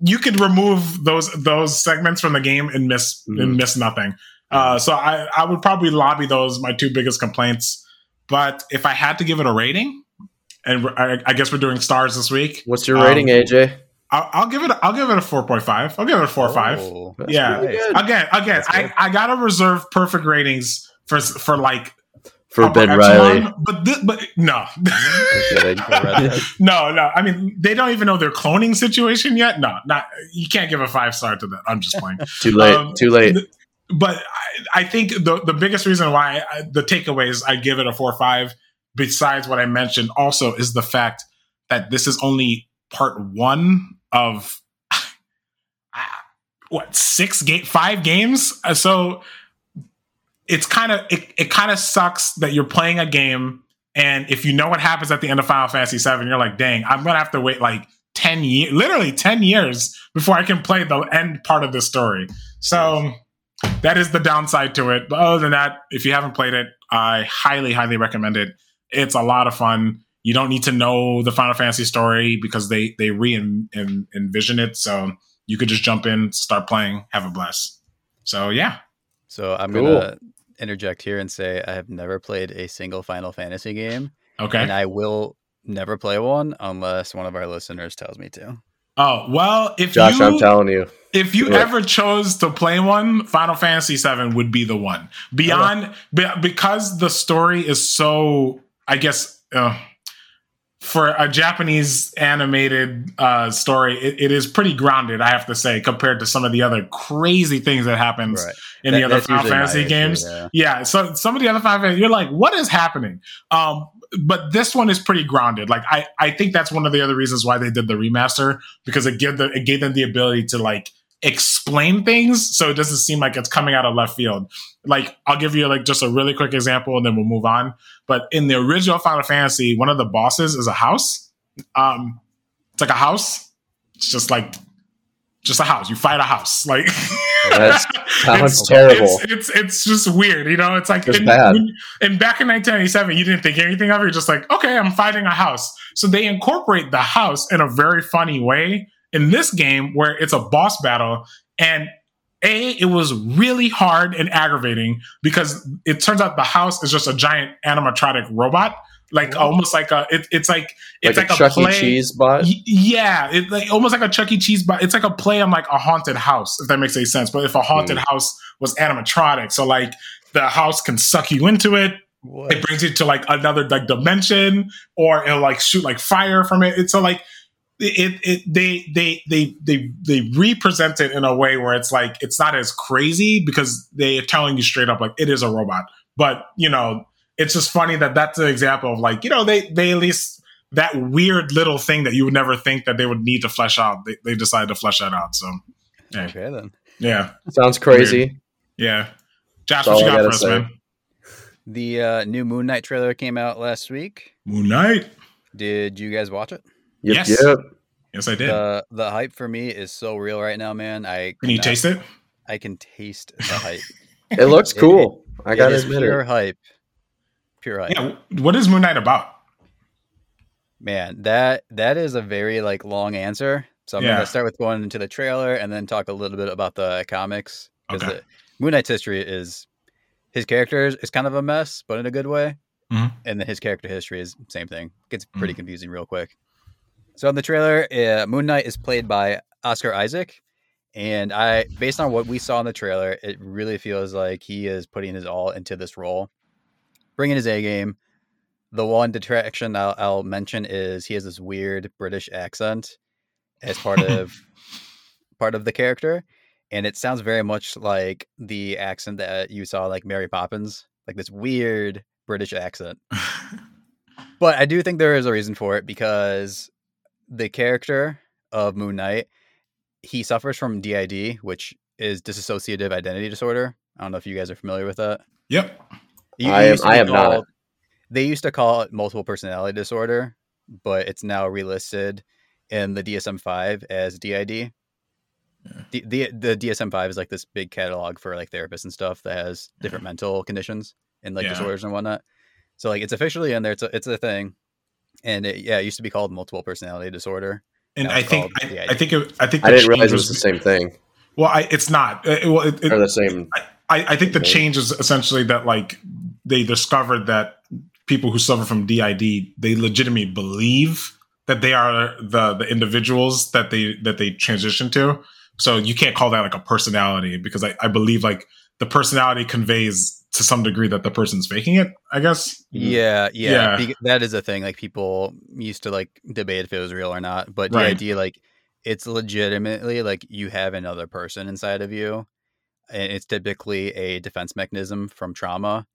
you could remove those segments from the game and miss nothing. So I would probably lobby those, my two biggest complaints. But if I had to give it a rating, and I guess we're doing stars this week. What's your rating, AJ? I'll give it a 4.5. I'll give it a 4.5. Oh, yeah. Really good. Again, I gotta reserve perfect ratings for Ben Reilly. But no. No. I mean, they don't even know their cloning situation yet. No, you can't give a 5-star to that. I'm just playing. Too late. But I think the biggest reason why the takeaways I give it a 4.5, besides what I mentioned, also is the fact that this is only part one of 5 games. So it's kind of it kind of sucks that you're playing a game, and if you know what happens at the end of Final Fantasy VII, you're like, dang, I'm gonna have to wait like 10 years before I can play the end part of the story. So. That is the downside to it. But other than that, if you haven't played it, I highly, highly recommend it. It's a lot of fun. You don't need to know the Final Fantasy story because they re-envision it. So you could just jump in, start playing, have a blast. So, yeah. So I'm going to interject here and say I have never played a single Final Fantasy game. Okay. And I will never play one unless one of our listeners tells me to. Oh, well, Josh, I'm telling you. If you ever chose to play one, Final Fantasy VII would be the one. Beyond, because the story is so, I guess, for a Japanese animated story, it is pretty grounded, I have to say, compared to some of the other crazy things that happens in the other Final Fantasy games. Yeah, so some of the other Final Fantasy, you're like, what is happening? But this one is pretty grounded. Like I think that's one of the other reasons why they did the remaster, because it gave them the ability to like explain things, so it doesn't seem like it's coming out of left field. Like I'll give you like just a really quick example, and then we'll move on. But in the original Final Fantasy, one of the bosses is a house. It's like a house. It's just like just a house. You fight a house. Like that sounds terrible. It's just weird, you know. It's like and back in 1997, you didn't think anything of it. You're just like, okay, I'm fighting a house. So they incorporate the house in a very funny way in this game, where it's a boss battle, and it was really hard and aggravating because it turns out the house is just a giant animatronic robot. Like almost like it's like a Chuck E. Cheese bot. Yeah, it's like almost like a Chuck E. Cheese bot. It's like a play on like a haunted house, if that makes any sense. But if a haunted house was animatronic, so like the house can suck you into it. What? It brings you to like another like dimension, or it'll like shoot like fire from it. It's so like they represent it in a way where it's like it's not as crazy because they are telling you straight up like it is a robot, but you know. It's just funny that's an example of like, you know, they at least that weird little thing that you would never think that they would need to flesh out. They decided to flesh that out. So, yeah. Okay, then. Yeah. Sounds crazy. Weird. Yeah. Josh, what you got for us, man? The new Moon Knight trailer came out last week. Moon Knight. Did you guys watch it? Yes. Yes, I did. The hype for me is so real right now, man. Can you taste it? I can taste the hype. It looks cool. I got to admit it. Pure hype. Right. Yeah, what is Moon Knight about? Man, that is a very like long answer. So I'm going to start with going into the trailer and then talk a little bit about the comics. Because Moon Knight's history is his character is kind of a mess, but in a good way. Mm-hmm. And then his character history is the same thing. Gets pretty confusing real quick. So in the trailer, Moon Knight is played by Oscar Isaac. And based on what we saw in the trailer, it really feels like he is putting his all into this role. Bring in his A game. The one detraction I'll mention is he has this weird British accent as part of the character, and it sounds very much like the accent that you saw, like Mary Poppins, like this weird British accent. But I do think there is a reason for it because the character of Moon Knight, he suffers from DID, which is dissociative identity disorder. I don't know if you guys are familiar with that. Yep. I am not. They used to call it multiple personality disorder, but it's now relisted in the DSM-5 as DID. Yeah. The DSM-5 is like this big catalog for like therapists and stuff that has different mental conditions and like disorders and whatnot. So like it's officially in there. It's a thing, and it used to be called multiple personality disorder. And I think I didn't realize it was the same thing. Well, it's not. They're the same. I think the change is essentially that like they discovered that people who suffer from DID, they legitimately believe that they are the individuals that they transition to. So you can't call that like a personality because I believe like the personality conveys to some degree that the person's faking it, I guess. Yeah. That is a thing. Like people used to like debate if it was real or not, but the idea like it's legitimately like you have another person inside of you. And it's typically a defense mechanism from trauma.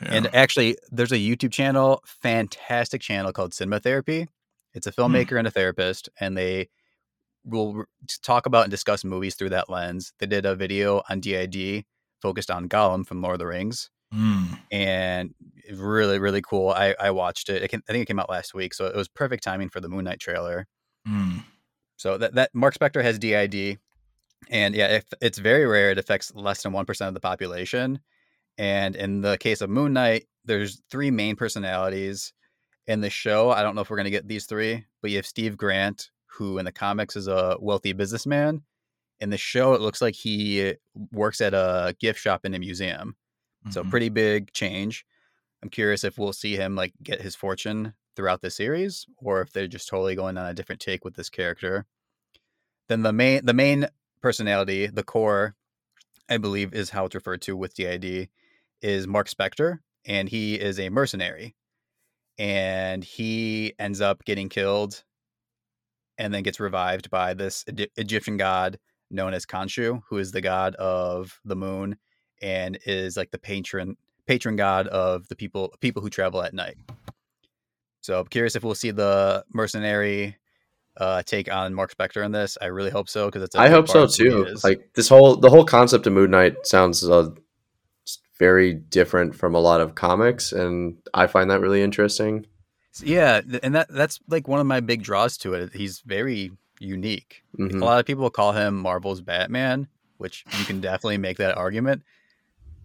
And actually, there's a YouTube channel, fantastic channel called Cinema Therapy. It's a filmmaker and a therapist, and they will talk about and discuss movies through that lens. They did a video on DID focused on Gollum from Lord of the Rings. And really, really cool. I watched it. I think it came out last week, so it was perfect timing for the Moon Knight trailer. So that Mark Spector has DID. And yeah, it's very rare. It affects less than 1% of the population. And in the case of Moon Knight, there's three main personalities in the show. I don't know if we're going to get these three, but you have Steve Grant, who in the comics is a wealthy businessman. In the show, it looks like he works at a gift shop in a museum. So pretty big change. I'm curious if we'll see him like get his fortune throughout the series, or if they're just totally going on a different take with this character. Then the main personality, the core, I believe is how it's referred to with DID, is Mark Spector, and he is a mercenary, and he ends up getting killed and then gets revived by this Egyptian god known as Khonshu, who is the god of the moon and is like the patron god of the people who travel at night. So I'm curious if we'll see the mercenary take on Mark Spector in this. I really hope so, because I hope so too. Like the whole concept of Moon Knight sounds very different from a lot of comics, and I find that really interesting. Yeah, and that's like one of my big draws to it. He's very unique. Mm-hmm. A lot of people call him Marvel's Batman, which you can definitely make that argument.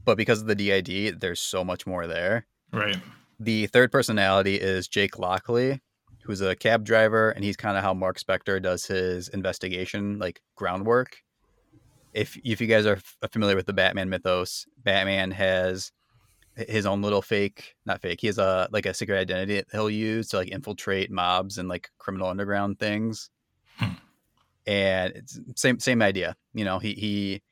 But because of the DID, there's so much more there. Right. The third personality is Jake Lockley, who's a cab driver, and he's kind of how Mark Spector does his investigation, like groundwork. If you guys are familiar with the Batman mythos, Batman has his own little he has a secret identity that he'll use to like infiltrate mobs and like criminal underground things. And it's same idea. You know, he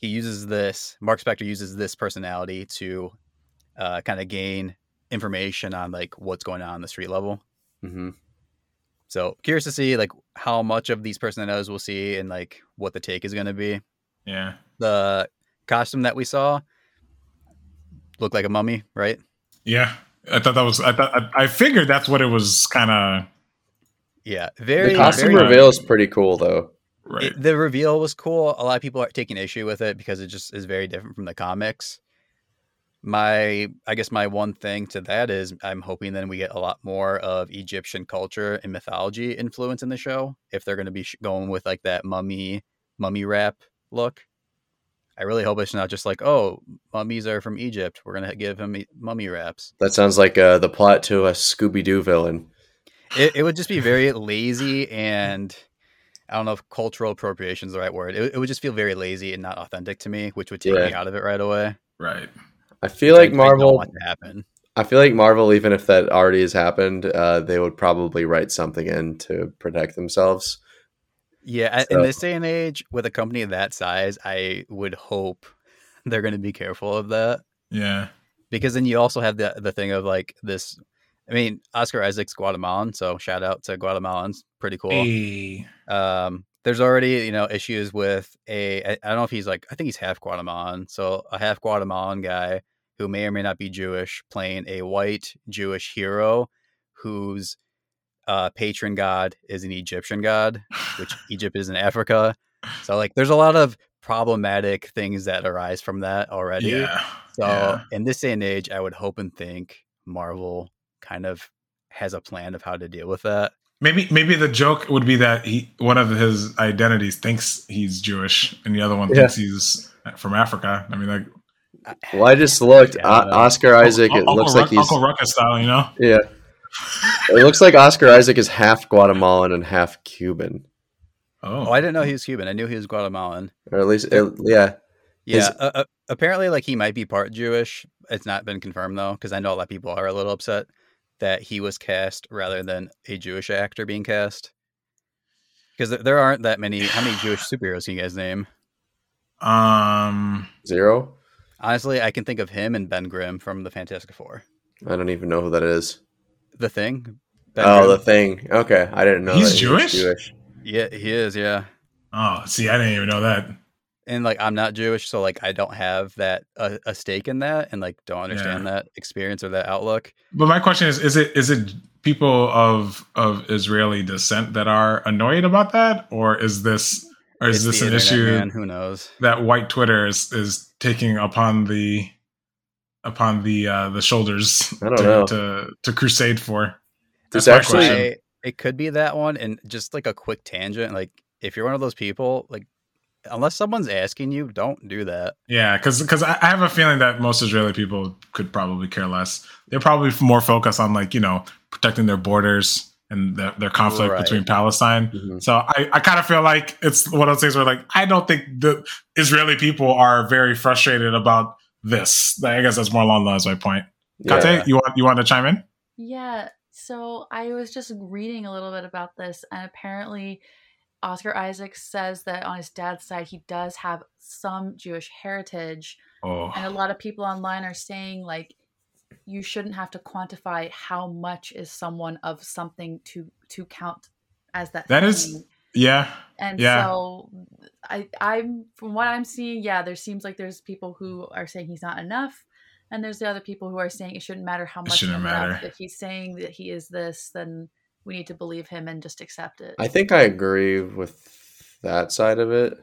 uses this, Mark Spector uses this personality to kind of gain information on like what's going on the street level. Mm-hmm. So curious to see like how much of these personalities we'll see and like what the take is going to be. Yeah. The costume that we saw looked like a mummy, right? Yeah. I figured that's what it was kind of. Yeah. Very. The costume reveal is pretty cool though. Right. The reveal was cool. A lot of people are taking issue with it because it just is very different from the comics. I guess my one thing to that is I'm hoping then we get a lot more of Egyptian culture and mythology influence in the show. If they're going to be going with like that mummy wrap look, I really hope it's not just like, oh, mummies are from Egypt, we're going to give him mummy wraps. That sounds like the plot to a Scooby-Doo villain. It would just be very lazy, and I don't know if cultural appropriation is the right word. It would just feel very lazy and not authentic to me, which would take me out of it right away. Right. I feel like Marvel. I feel like Marvel, even if that already has happened, they would probably write something in to protect themselves. Yeah, so. In this day and age, with a company that size, I would hope they're going to be careful of that. Yeah, because then you also have the thing of like this. I mean, Oscar Isaac's Guatemalan, so shout out to Guatemalans. Pretty cool. Hey. There's already, you know, issues with I don't know if he's like, I think he's half Guatemalan, so a half Guatemalan guy who may or may not be Jewish playing a white Jewish hero whose patron god is an Egyptian god, which Egypt is in Africa. So like there's a lot of problematic things that arise from that already. Yeah. So in this day and age, I would hope and think Marvel kind of has a plan of how to deal with that. Maybe the joke would be that one of his identities thinks he's Jewish and the other one thinks he's from Africa. I mean, like, well, I just looked. Oscar Isaac. It looks like he's Uncle Ruckus style, you know. Yeah, it looks like Oscar Isaac is half Guatemalan and half Cuban. Oh, I didn't know he was Cuban. I knew he was Guatemalan, or at least, yeah. Apparently, like he might be part Jewish. It's not been confirmed though, because I know a lot of people are a little upset that he was cast rather than a Jewish actor being cast, because there aren't that many. How many Jewish superheroes can you guys name? Zero. Honestly, I can think of him and Ben Grimm from the Fantastic Four. I don't even know who that is. The Thing. The Thing. Okay, I didn't know he's Jewish? Jewish. Yeah, he is. Yeah. Oh, see, I didn't even know that. And like, I'm not Jewish, so like, I don't have that a stake in that, and like, don't understand that experience or that outlook. But my question is it people of Israeli descent that are annoyed about that, or is this an issue? Man, who knows? That white Twitter is taking upon the shoulders to crusade for. That's actually it could be that one, and just like a quick tangent. Like, if you're one of those people, like, unless someone's asking you, don't do that. Yeah, because I have a feeling that most Israeli people could probably care less. They're probably more focused on, like, you know, protecting their borders and their conflict between Palestine. Mm-hmm. So I kind of feel like it's one of those things where, like, I don't think the Israeli people are very frustrated about this. Like, I guess that's more along my point. Yeah. Kate, you want to chime in? Yeah, so I was just reading a little bit about this, and apparently Oscar Isaac says that on his dad's side, he does have some Jewish heritage. Oh. And a lot of people online are saying, like, you shouldn't have to quantify how much is someone of something to count as that. That thing. Is, yeah. And so I'm from what I'm seeing, there seems like there's people who are saying he's not enough. And there's the other people who are saying it shouldn't matter how much. It shouldn't matter. If he's saying that he is this, then we need to believe him and just accept it. I think I agree with that side of it.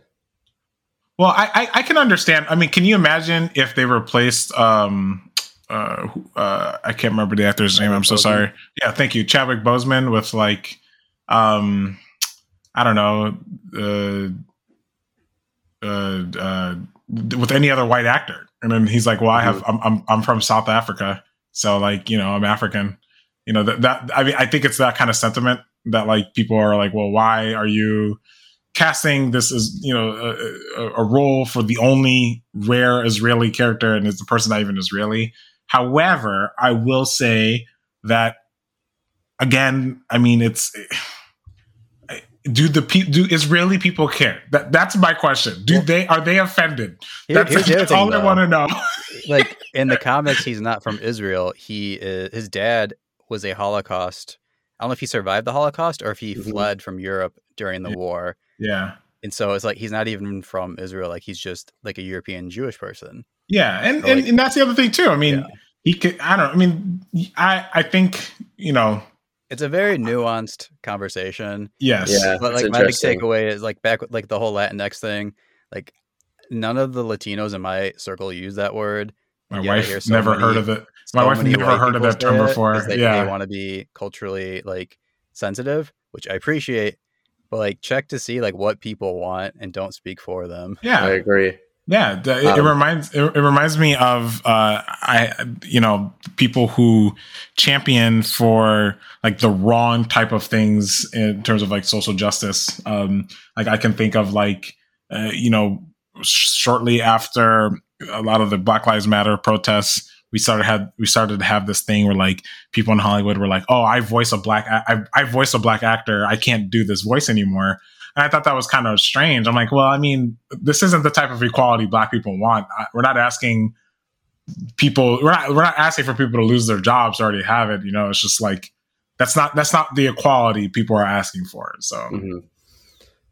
Well, I can understand. I mean, can you imagine if they replaced, I can't remember the actor's name. I'm so sorry. Yeah. Thank you. Chadwick Boseman with like, I don't know, with any other white actor. And then he's like, well, I'm from South Africa. So like, you know, I'm African, you know, that I mean, I think it's that kind of sentiment that like people are like, well, why are you casting this as, you know, a role for the only rare Israeli character? And it's the person not even Israeli. However, I will say that again, I mean, it's, do Israeli people care? That's my question. Are they offended? That's all I want to know. Like in the comics, he's not from Israel. His dad was a Holocaust. I don't know if he survived the Holocaust or if he fled from Europe during the war. Yeah. And so it's like, he's not even from Israel. Like he's just like a European Jewish person. Yeah. And, so like, and that's the other thing too. I mean, he could, I don't, I mean, I think, you know, it's a very nuanced conversation. Yes. Yeah, but like my big takeaway is like back with like the whole Latinx thing, like none of the Latinos in my circle use that word. My wife never heard of it. My wife never heard of that term before. Yeah. They want to be culturally like sensitive, which I appreciate, but like check to see like what people want and don't speak for them. Yeah. I agree. Yeah. It reminds me of, people who champion for like the wrong type of things in terms of like social justice. Like I can think of like, shortly after a lot of the Black Lives Matter protests, we started to have this thing where like people in Hollywood were like, oh, I voice a black actor. I can't do this voice anymore. And I thought that was kind of strange. I'm like, well, I mean, this isn't the type of equality black people want. We're not asking for people to lose their jobs, already have it. You know, it's just like, that's not the equality people are asking for. So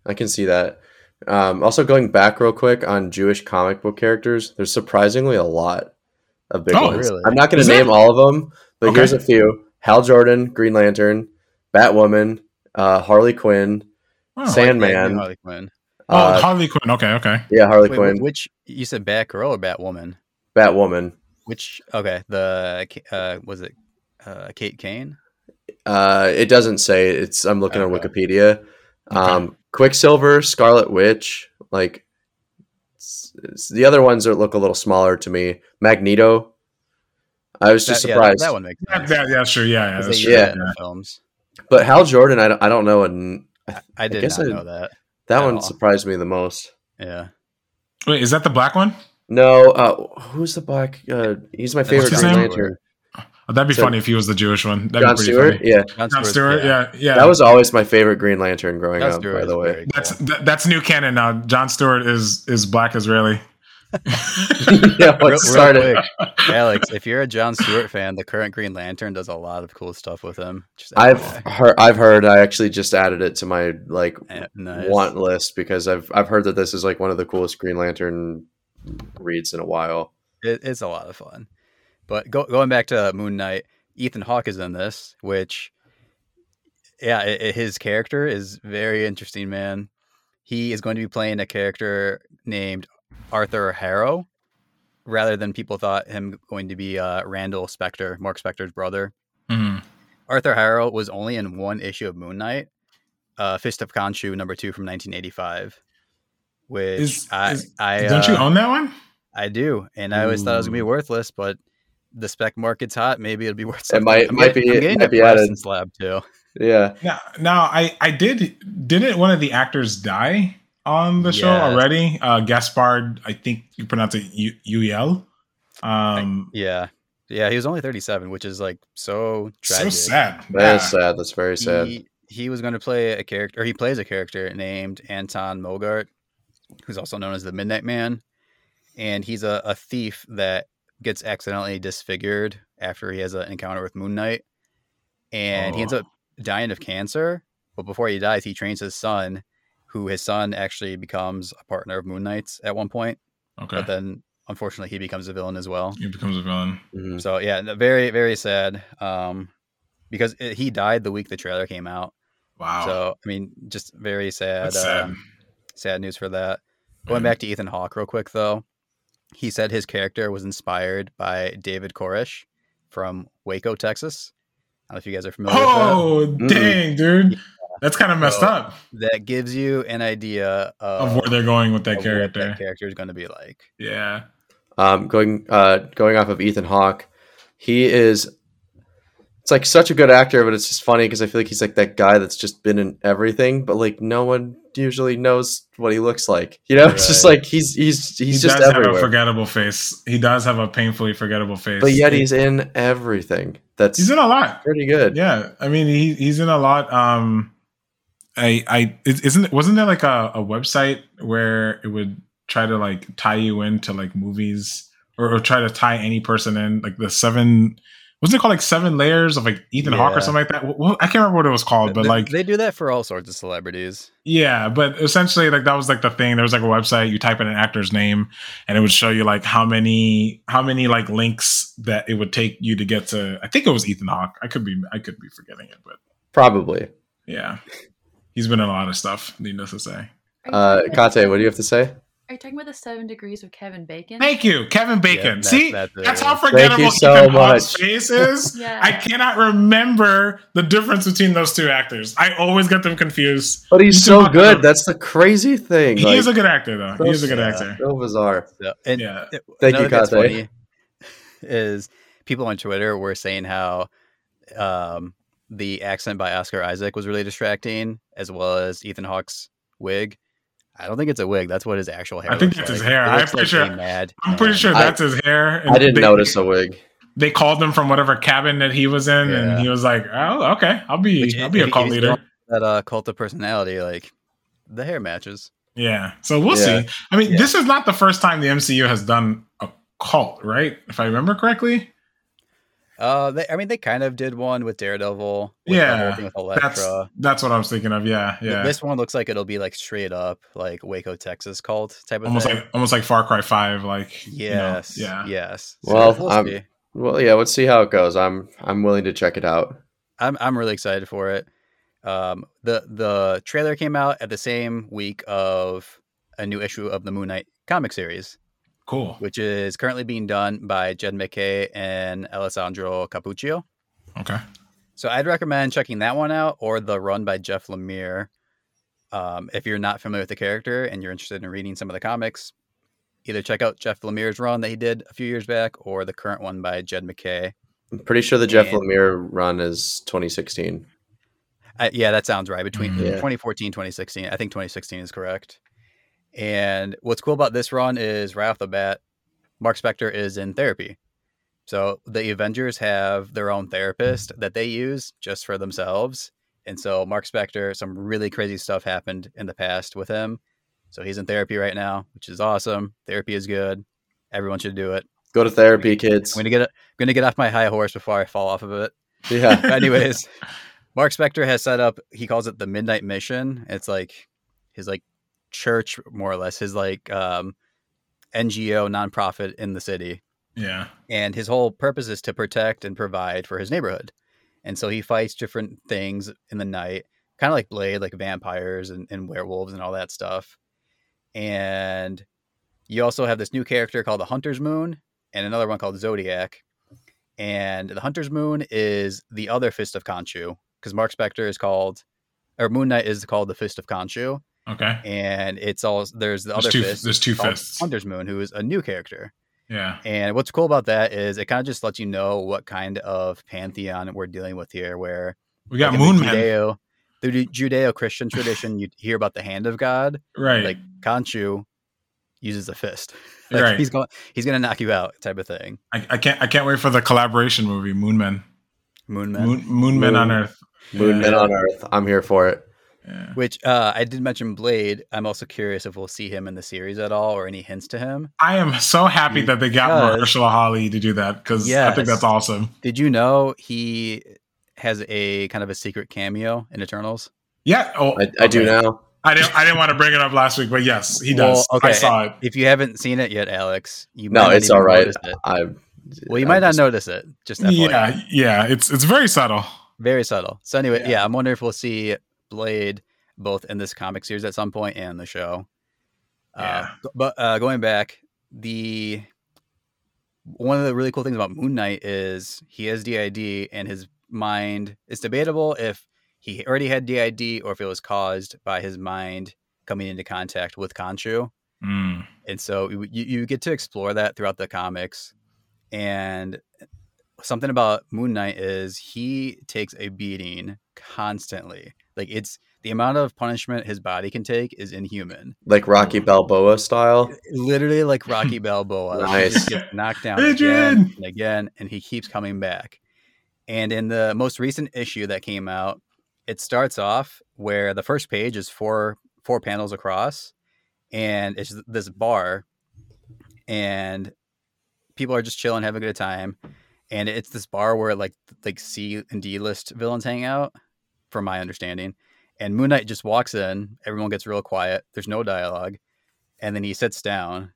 I can see that. Also going back real quick on Jewish comic book characters, there's surprisingly a lot of big ones. Really? I'm not going to name all of them, but here's a few. Hal Jordan, Green Lantern, Batwoman, Harley Quinn, Sandman. Harley Quinn. Harley Quinn. Okay. Yeah, Harley Quinn. Which you said, Batgirl or Batwoman? Batwoman. Which was it Kate Kane? It doesn't say. It's I'm looking on Wikipedia. Quicksilver, Scarlet Witch, like it's the other ones that look a little smaller to me. Magneto. I was just surprised. That one makes sense. Yeah, sure. Yeah, that's true. Yeah. Films. But Hal Jordan, I don't know. I did not know that. That one surprised me the most. Yeah. Wait, is that the black one? No. Who's the black? He's my favorite Green Lantern. Oh, that'd be funny if he was the Jewish one. That'd John be Stewart? Funny. Yeah. John Stewart, yeah. That was always my favorite Green Lantern growing up, by the way. Cool. That's new canon now. John Stewart is black Israeli. Yeah, real quick, Alex, if you're a John Stewart fan, the current Green Lantern does a lot of cool stuff with him. I've heard. I actually just added it to my like want list because I've heard that this is like one of the coolest Green Lantern reads in a while. It's a lot of fun. But going back to Moon Knight, Ethan Hawke is in this, which his character is very interesting. Man, he is going to be playing a character named Arthur Harrow, rather than people thought him going to be Randall Spector, Mark Spector's brother. Mm-hmm. Arthur Harrow was only in one issue of Moon Knight, Fist of Khonshu #2 from 1985. Which don't you own that one? I do, and I always thought it was gonna be worthless, but the spec market's hot. Maybe it'll be worth something. It might be added slab too. Yeah. Now I did. Didn't one of the actors die on the show already? Gaspard, I think you pronounce it UEL. Yeah, he was only 37, which is like so tragic. So sad. That is sad. That's very sad. He was going to play a character, or he plays a character named Anton Mogart, who's also known as the Midnight Man, and he's a thief that gets accidentally disfigured after he has an encounter with Moon Knight, and he ends up dying of cancer. But before he dies, he trains his son, who his son actually becomes a partner of Moon Knight's at one point. Okay. But then, unfortunately, he becomes a villain as well. He becomes a villain. Mm-hmm. So, yeah, very, very sad. Because he died the week the trailer came out. Wow. So, I mean, just very sad. Sad news for that. Going back to Ethan Hawke real quick, though. He said his character was inspired by David Koresh from Waco, Texas. I don't know if you guys are familiar with that. Oh, dang, dude. That's kind of messed up. That gives you an idea of where they're going with that character. What that character is going to be like. Yeah. Going off of Ethan Hawke, he is. It's like such a good actor, but it's just funny because I feel like he's like that guy that's just been in everything, but like no one usually knows what he looks like. You know, right. It's just like he's just everywhere. He does have a forgettable face. He does have a painfully forgettable face, but yet he's in everything. He's in a lot. Pretty good. Yeah, I mean he's in a lot. Wasn't there like a website where it would try to like tie you into like movies or try to tie any person in like the seven. Wasn't it called like 7 Layers of like Ethan Hawke or something like that? Well, I can't remember what it was called, but like they do that for all sorts of celebrities. Yeah, but essentially like that was like the thing. There was like a website, you type in an actor's name and it would show you like how many like links that it would take you to get to. I think it was Ethan Hawke. I could be forgetting it, but probably. Yeah. He's been in a lot of stuff, needless to say. Kate, what do you have to say? Are you talking about the 7 Degrees of Kevin Bacon? Thank you, Kevin Bacon. Yeah, that's how forgettable Ethan Hawke's face is. Yeah. I cannot remember the difference between those two actors. I always get them confused. But he's so good. That's the crazy thing. He is a good actor, though. He is a good actor. So bizarre. So, Thank you, Kate. Is people on Twitter were saying how the accent by Oscar Isaac was really distracting, as well as Ethan Hawke's wig. I don't think it's a wig. That's what his actual hair is. I think that's his hair. I'm pretty sure that's his hair. And I didn't notice a wig. They called him from whatever cabin that he was in, and he was like, "Oh, okay, I'll be a cult leader." That cult of personality, like the hair matches. Yeah, so we'll see. I mean, this is not the first time the MCU has done a cult, right? If I remember correctly. They kind of did one with Daredevil. With Elektra. That's what I was thinking of. Yeah. This one looks like it'll be like straight up like Waco, Texas cult type of thing. Almost like Far Cry 5. Like yes, yes. Well, so let's see how it goes. I'm willing to check it out. I'm really excited for it. The trailer came out at the same week of a new issue of the Moon Knight comic series. Cool. Which is currently being done by Jed McKay and Alessandro Cappuccio. Okay. So I'd recommend checking that one out or the run by Jeff Lemire. If you're not familiar with the character and you're interested in reading some of the comics, either check out Jeff Lemire's run that he did a few years back or the current one by Jed McKay. I'm pretty sure the Jeff Lemire run is 2016. That sounds right. Between 2014, 2016. I think 2016 is correct. And what's cool about this run is right off the bat, Mark Spector is in therapy. So the Avengers have their own therapist that they use just for themselves. And so Mark Spector, some really crazy stuff happened in the past with him. So he's in therapy right now, which is awesome. Therapy is good. Everyone should do it. Go to therapy, kids. I'm going to get off my high horse before I fall off of it. Yeah. But anyways, Mark Spector has set up, he calls it the Midnight Mission. It's like his like church, more or less, his like NGO nonprofit in the city. Yeah. And his whole purpose is to protect and provide for his neighborhood. And so he fights different things in the night, kind of like Blade, like vampires and werewolves and all that stuff. And you also have this new character called the Hunter's Moon and another one called Zodiac. And the Hunter's Moon is the other Fist of Khonshu, because Mark Spector is called, or Moon Knight is called the Fist of Khonshu. Okay. And it's all there's other fists. There's two fists. Hunter's Moon, who is a new character. Yeah. And what's cool about that is it kind of just lets you know what kind of pantheon we're dealing with here, where we got like Moon Man. Through the Judeo-Christian tradition, you hear about the hand of God. Right. Like Khonshu uses a fist. Like, right. He's gonna knock you out, type of thing. I can't wait for the collaboration movie, Moon Men. Moon Men on Earth. Moon Men on Earth. I'm here for it. Yeah. Which I did mention Blade. I'm also curious if we'll see him in the series at all or any hints to him. I am so happy that they got Mahershala Ali to do that because I think that's awesome. Did you know he has a kind of a secret cameo in Eternals? Yeah. Oh, I do now. I didn't want to bring it up last week, but yes, he does. Well, okay. I saw it. If you haven't seen it yet, Alex, it's all right. You might not notice it. Just that it's very subtle. Very subtle. So anyway, I'm wondering if we'll see Blade both in this comic series at some point and the show. But going back, the one of the really cool things about Moon Knight is he has DID and his mind, it's debatable if he already had DID or if it was caused by his mind coming into contact with Khonshu. Mm. And so you get to explore that throughout the comics. And something about Moon Knight is he takes a beating constantly. Like, it's the amount of punishment his body can take is inhuman. Like Rocky Balboa style? Literally like Rocky Balboa. Nice. He just gets knocked down again and again, and he keeps coming back. And in the most recent issue that came out, it starts off where the first page is four panels across, and it's this bar, and people are just chilling, having a good time. And it's this bar where like C and D list villains hang out, from my understanding. And Moon Knight just walks in. Everyone gets real quiet. There's no dialogue. And then he sits down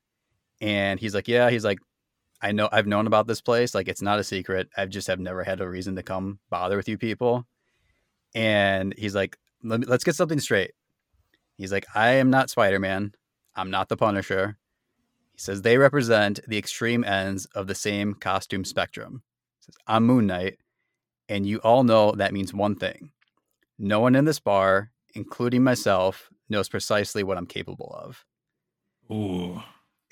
and he's like, yeah, he's like, I know I've known about this place. Like, it's not a secret. I've just have never had a reason to come bother with you people. And he's like, let's get something straight. He's like, I am not Spider-Man. I'm not the Punisher. He says, they represent the extreme ends of the same costume spectrum. He says, I'm Moon Knight. And you all know that means one thing. No one in this bar, including myself, knows precisely what I'm capable of. Ooh.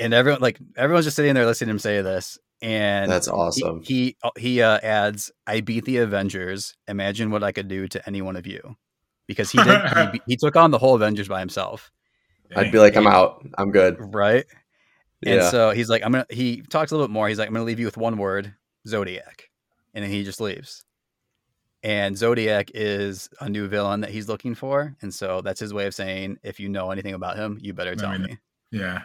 And everyone's just sitting there listening to him say this. And that's awesome. He adds, I beat the Avengers. Imagine what I could do to any one of you. Because he did, he took on the whole Avengers by himself. I'd be like, I'm out. I'm good. Right. And so he's like, he talks a little bit more. He's like, I'm going to leave you with one word, Zodiac. And then he just leaves. And Zodiac is a new villain that he's looking for. And so that's his way of saying, if you know anything about him, you better tell me. Yeah.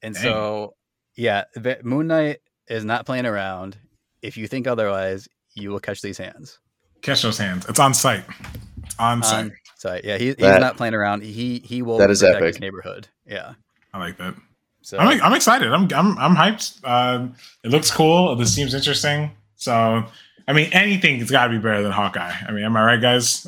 And so, yeah, Moon Knight is not playing around. If you think otherwise, you will catch these hands. Catch those hands. It's on site. On site. Yeah, he's not playing around. He will protect his neighborhood. Yeah. I like that. So I'm excited. I'm hyped. It looks cool. This seems interesting. So, I mean, anything has got to be better than Hawkeye. I mean, am I right, guys?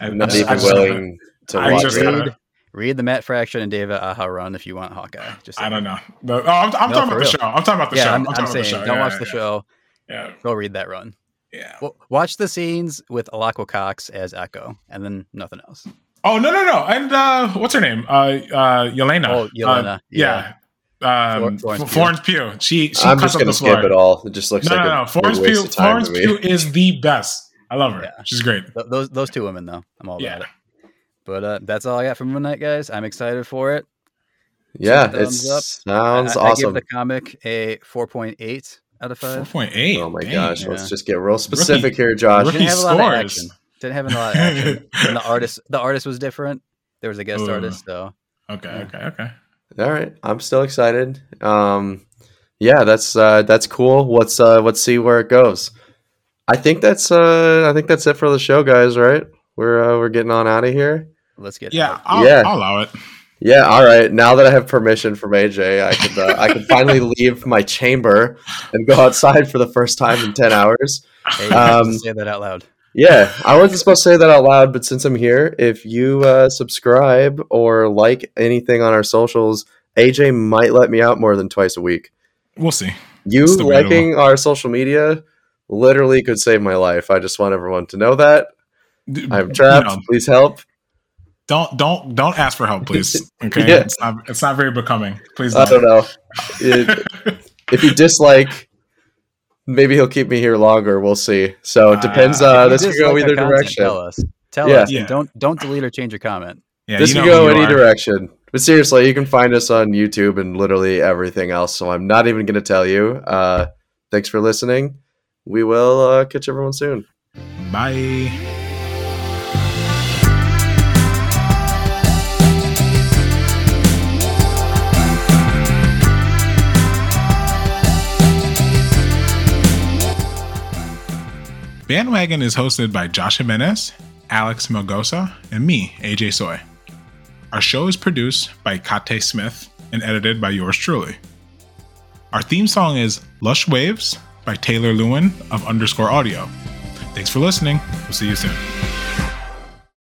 I'm not even willing to watch it. Read the Matt Fraction and David Aja run if you want Hawkeye. Just I don't know. But, I'm talking about the show. I'm talking about the show. I'm saying, the show. Don't watch the show. Yeah. Go read that run. Yeah. Well, watch the scenes with Alakwa Cox as Echo, and then nothing else. Oh, no. And what's her name? Yelena. Oh, Yelena. Yeah. Florence Pugh. She I'm just going to skip it all. It just looks like Florence Pugh. Florence Pugh is the best. I love her. Yeah. She's great. Those two women, though. I'm all about it. But that's all I got for Moon Knight, guys. I'm excited for it. Yeah, it sounds awesome. I give the comic a 4.8 out of 5. 4.8? Oh, my gosh. Yeah. Let's just get real specific here, Josh. Didn't have a lot of action. And the artist was different. There was a guest artist, so. Okay. All right. I'm still excited. Yeah, that's cool. Let's see where it goes. I think that's it for the show, guys, right? We're getting on out of here. Let's get I'll allow it. Yeah, all right. Now that I have permission from AJ, I could I can finally leave my chamber and go outside for the first time in 10 hours. Hey, say that out loud. Yeah, I wasn't supposed to say that out loud, but since I'm here, if you subscribe or like anything on our socials, AJ might let me out more than twice a week. We'll see. You liking our social media literally could save my life. I just want everyone to know that. I'm trapped. Please help. Don't ask for help, please. Okay, yeah. It's not very becoming. Please. I don't know. If you dislike, maybe he'll keep me here longer. We'll see. So it depends. This could go either direction. Tell us. Yeah. Don't delete or change your comment. Yeah, this could go any direction. But seriously, you can find us on YouTube and literally everything else. So I'm not even going to tell you. Thanks for listening. We will catch everyone soon. Bye. Bandwagon is hosted by Josh Jimenez, Alex Melgosa, and me, AJ Soy. Our show is produced by Kate Smith and edited by yours truly. Our theme song is Lush Waves by Taylor Lewin of Underscore Audio. Thanks for listening. We'll see you soon.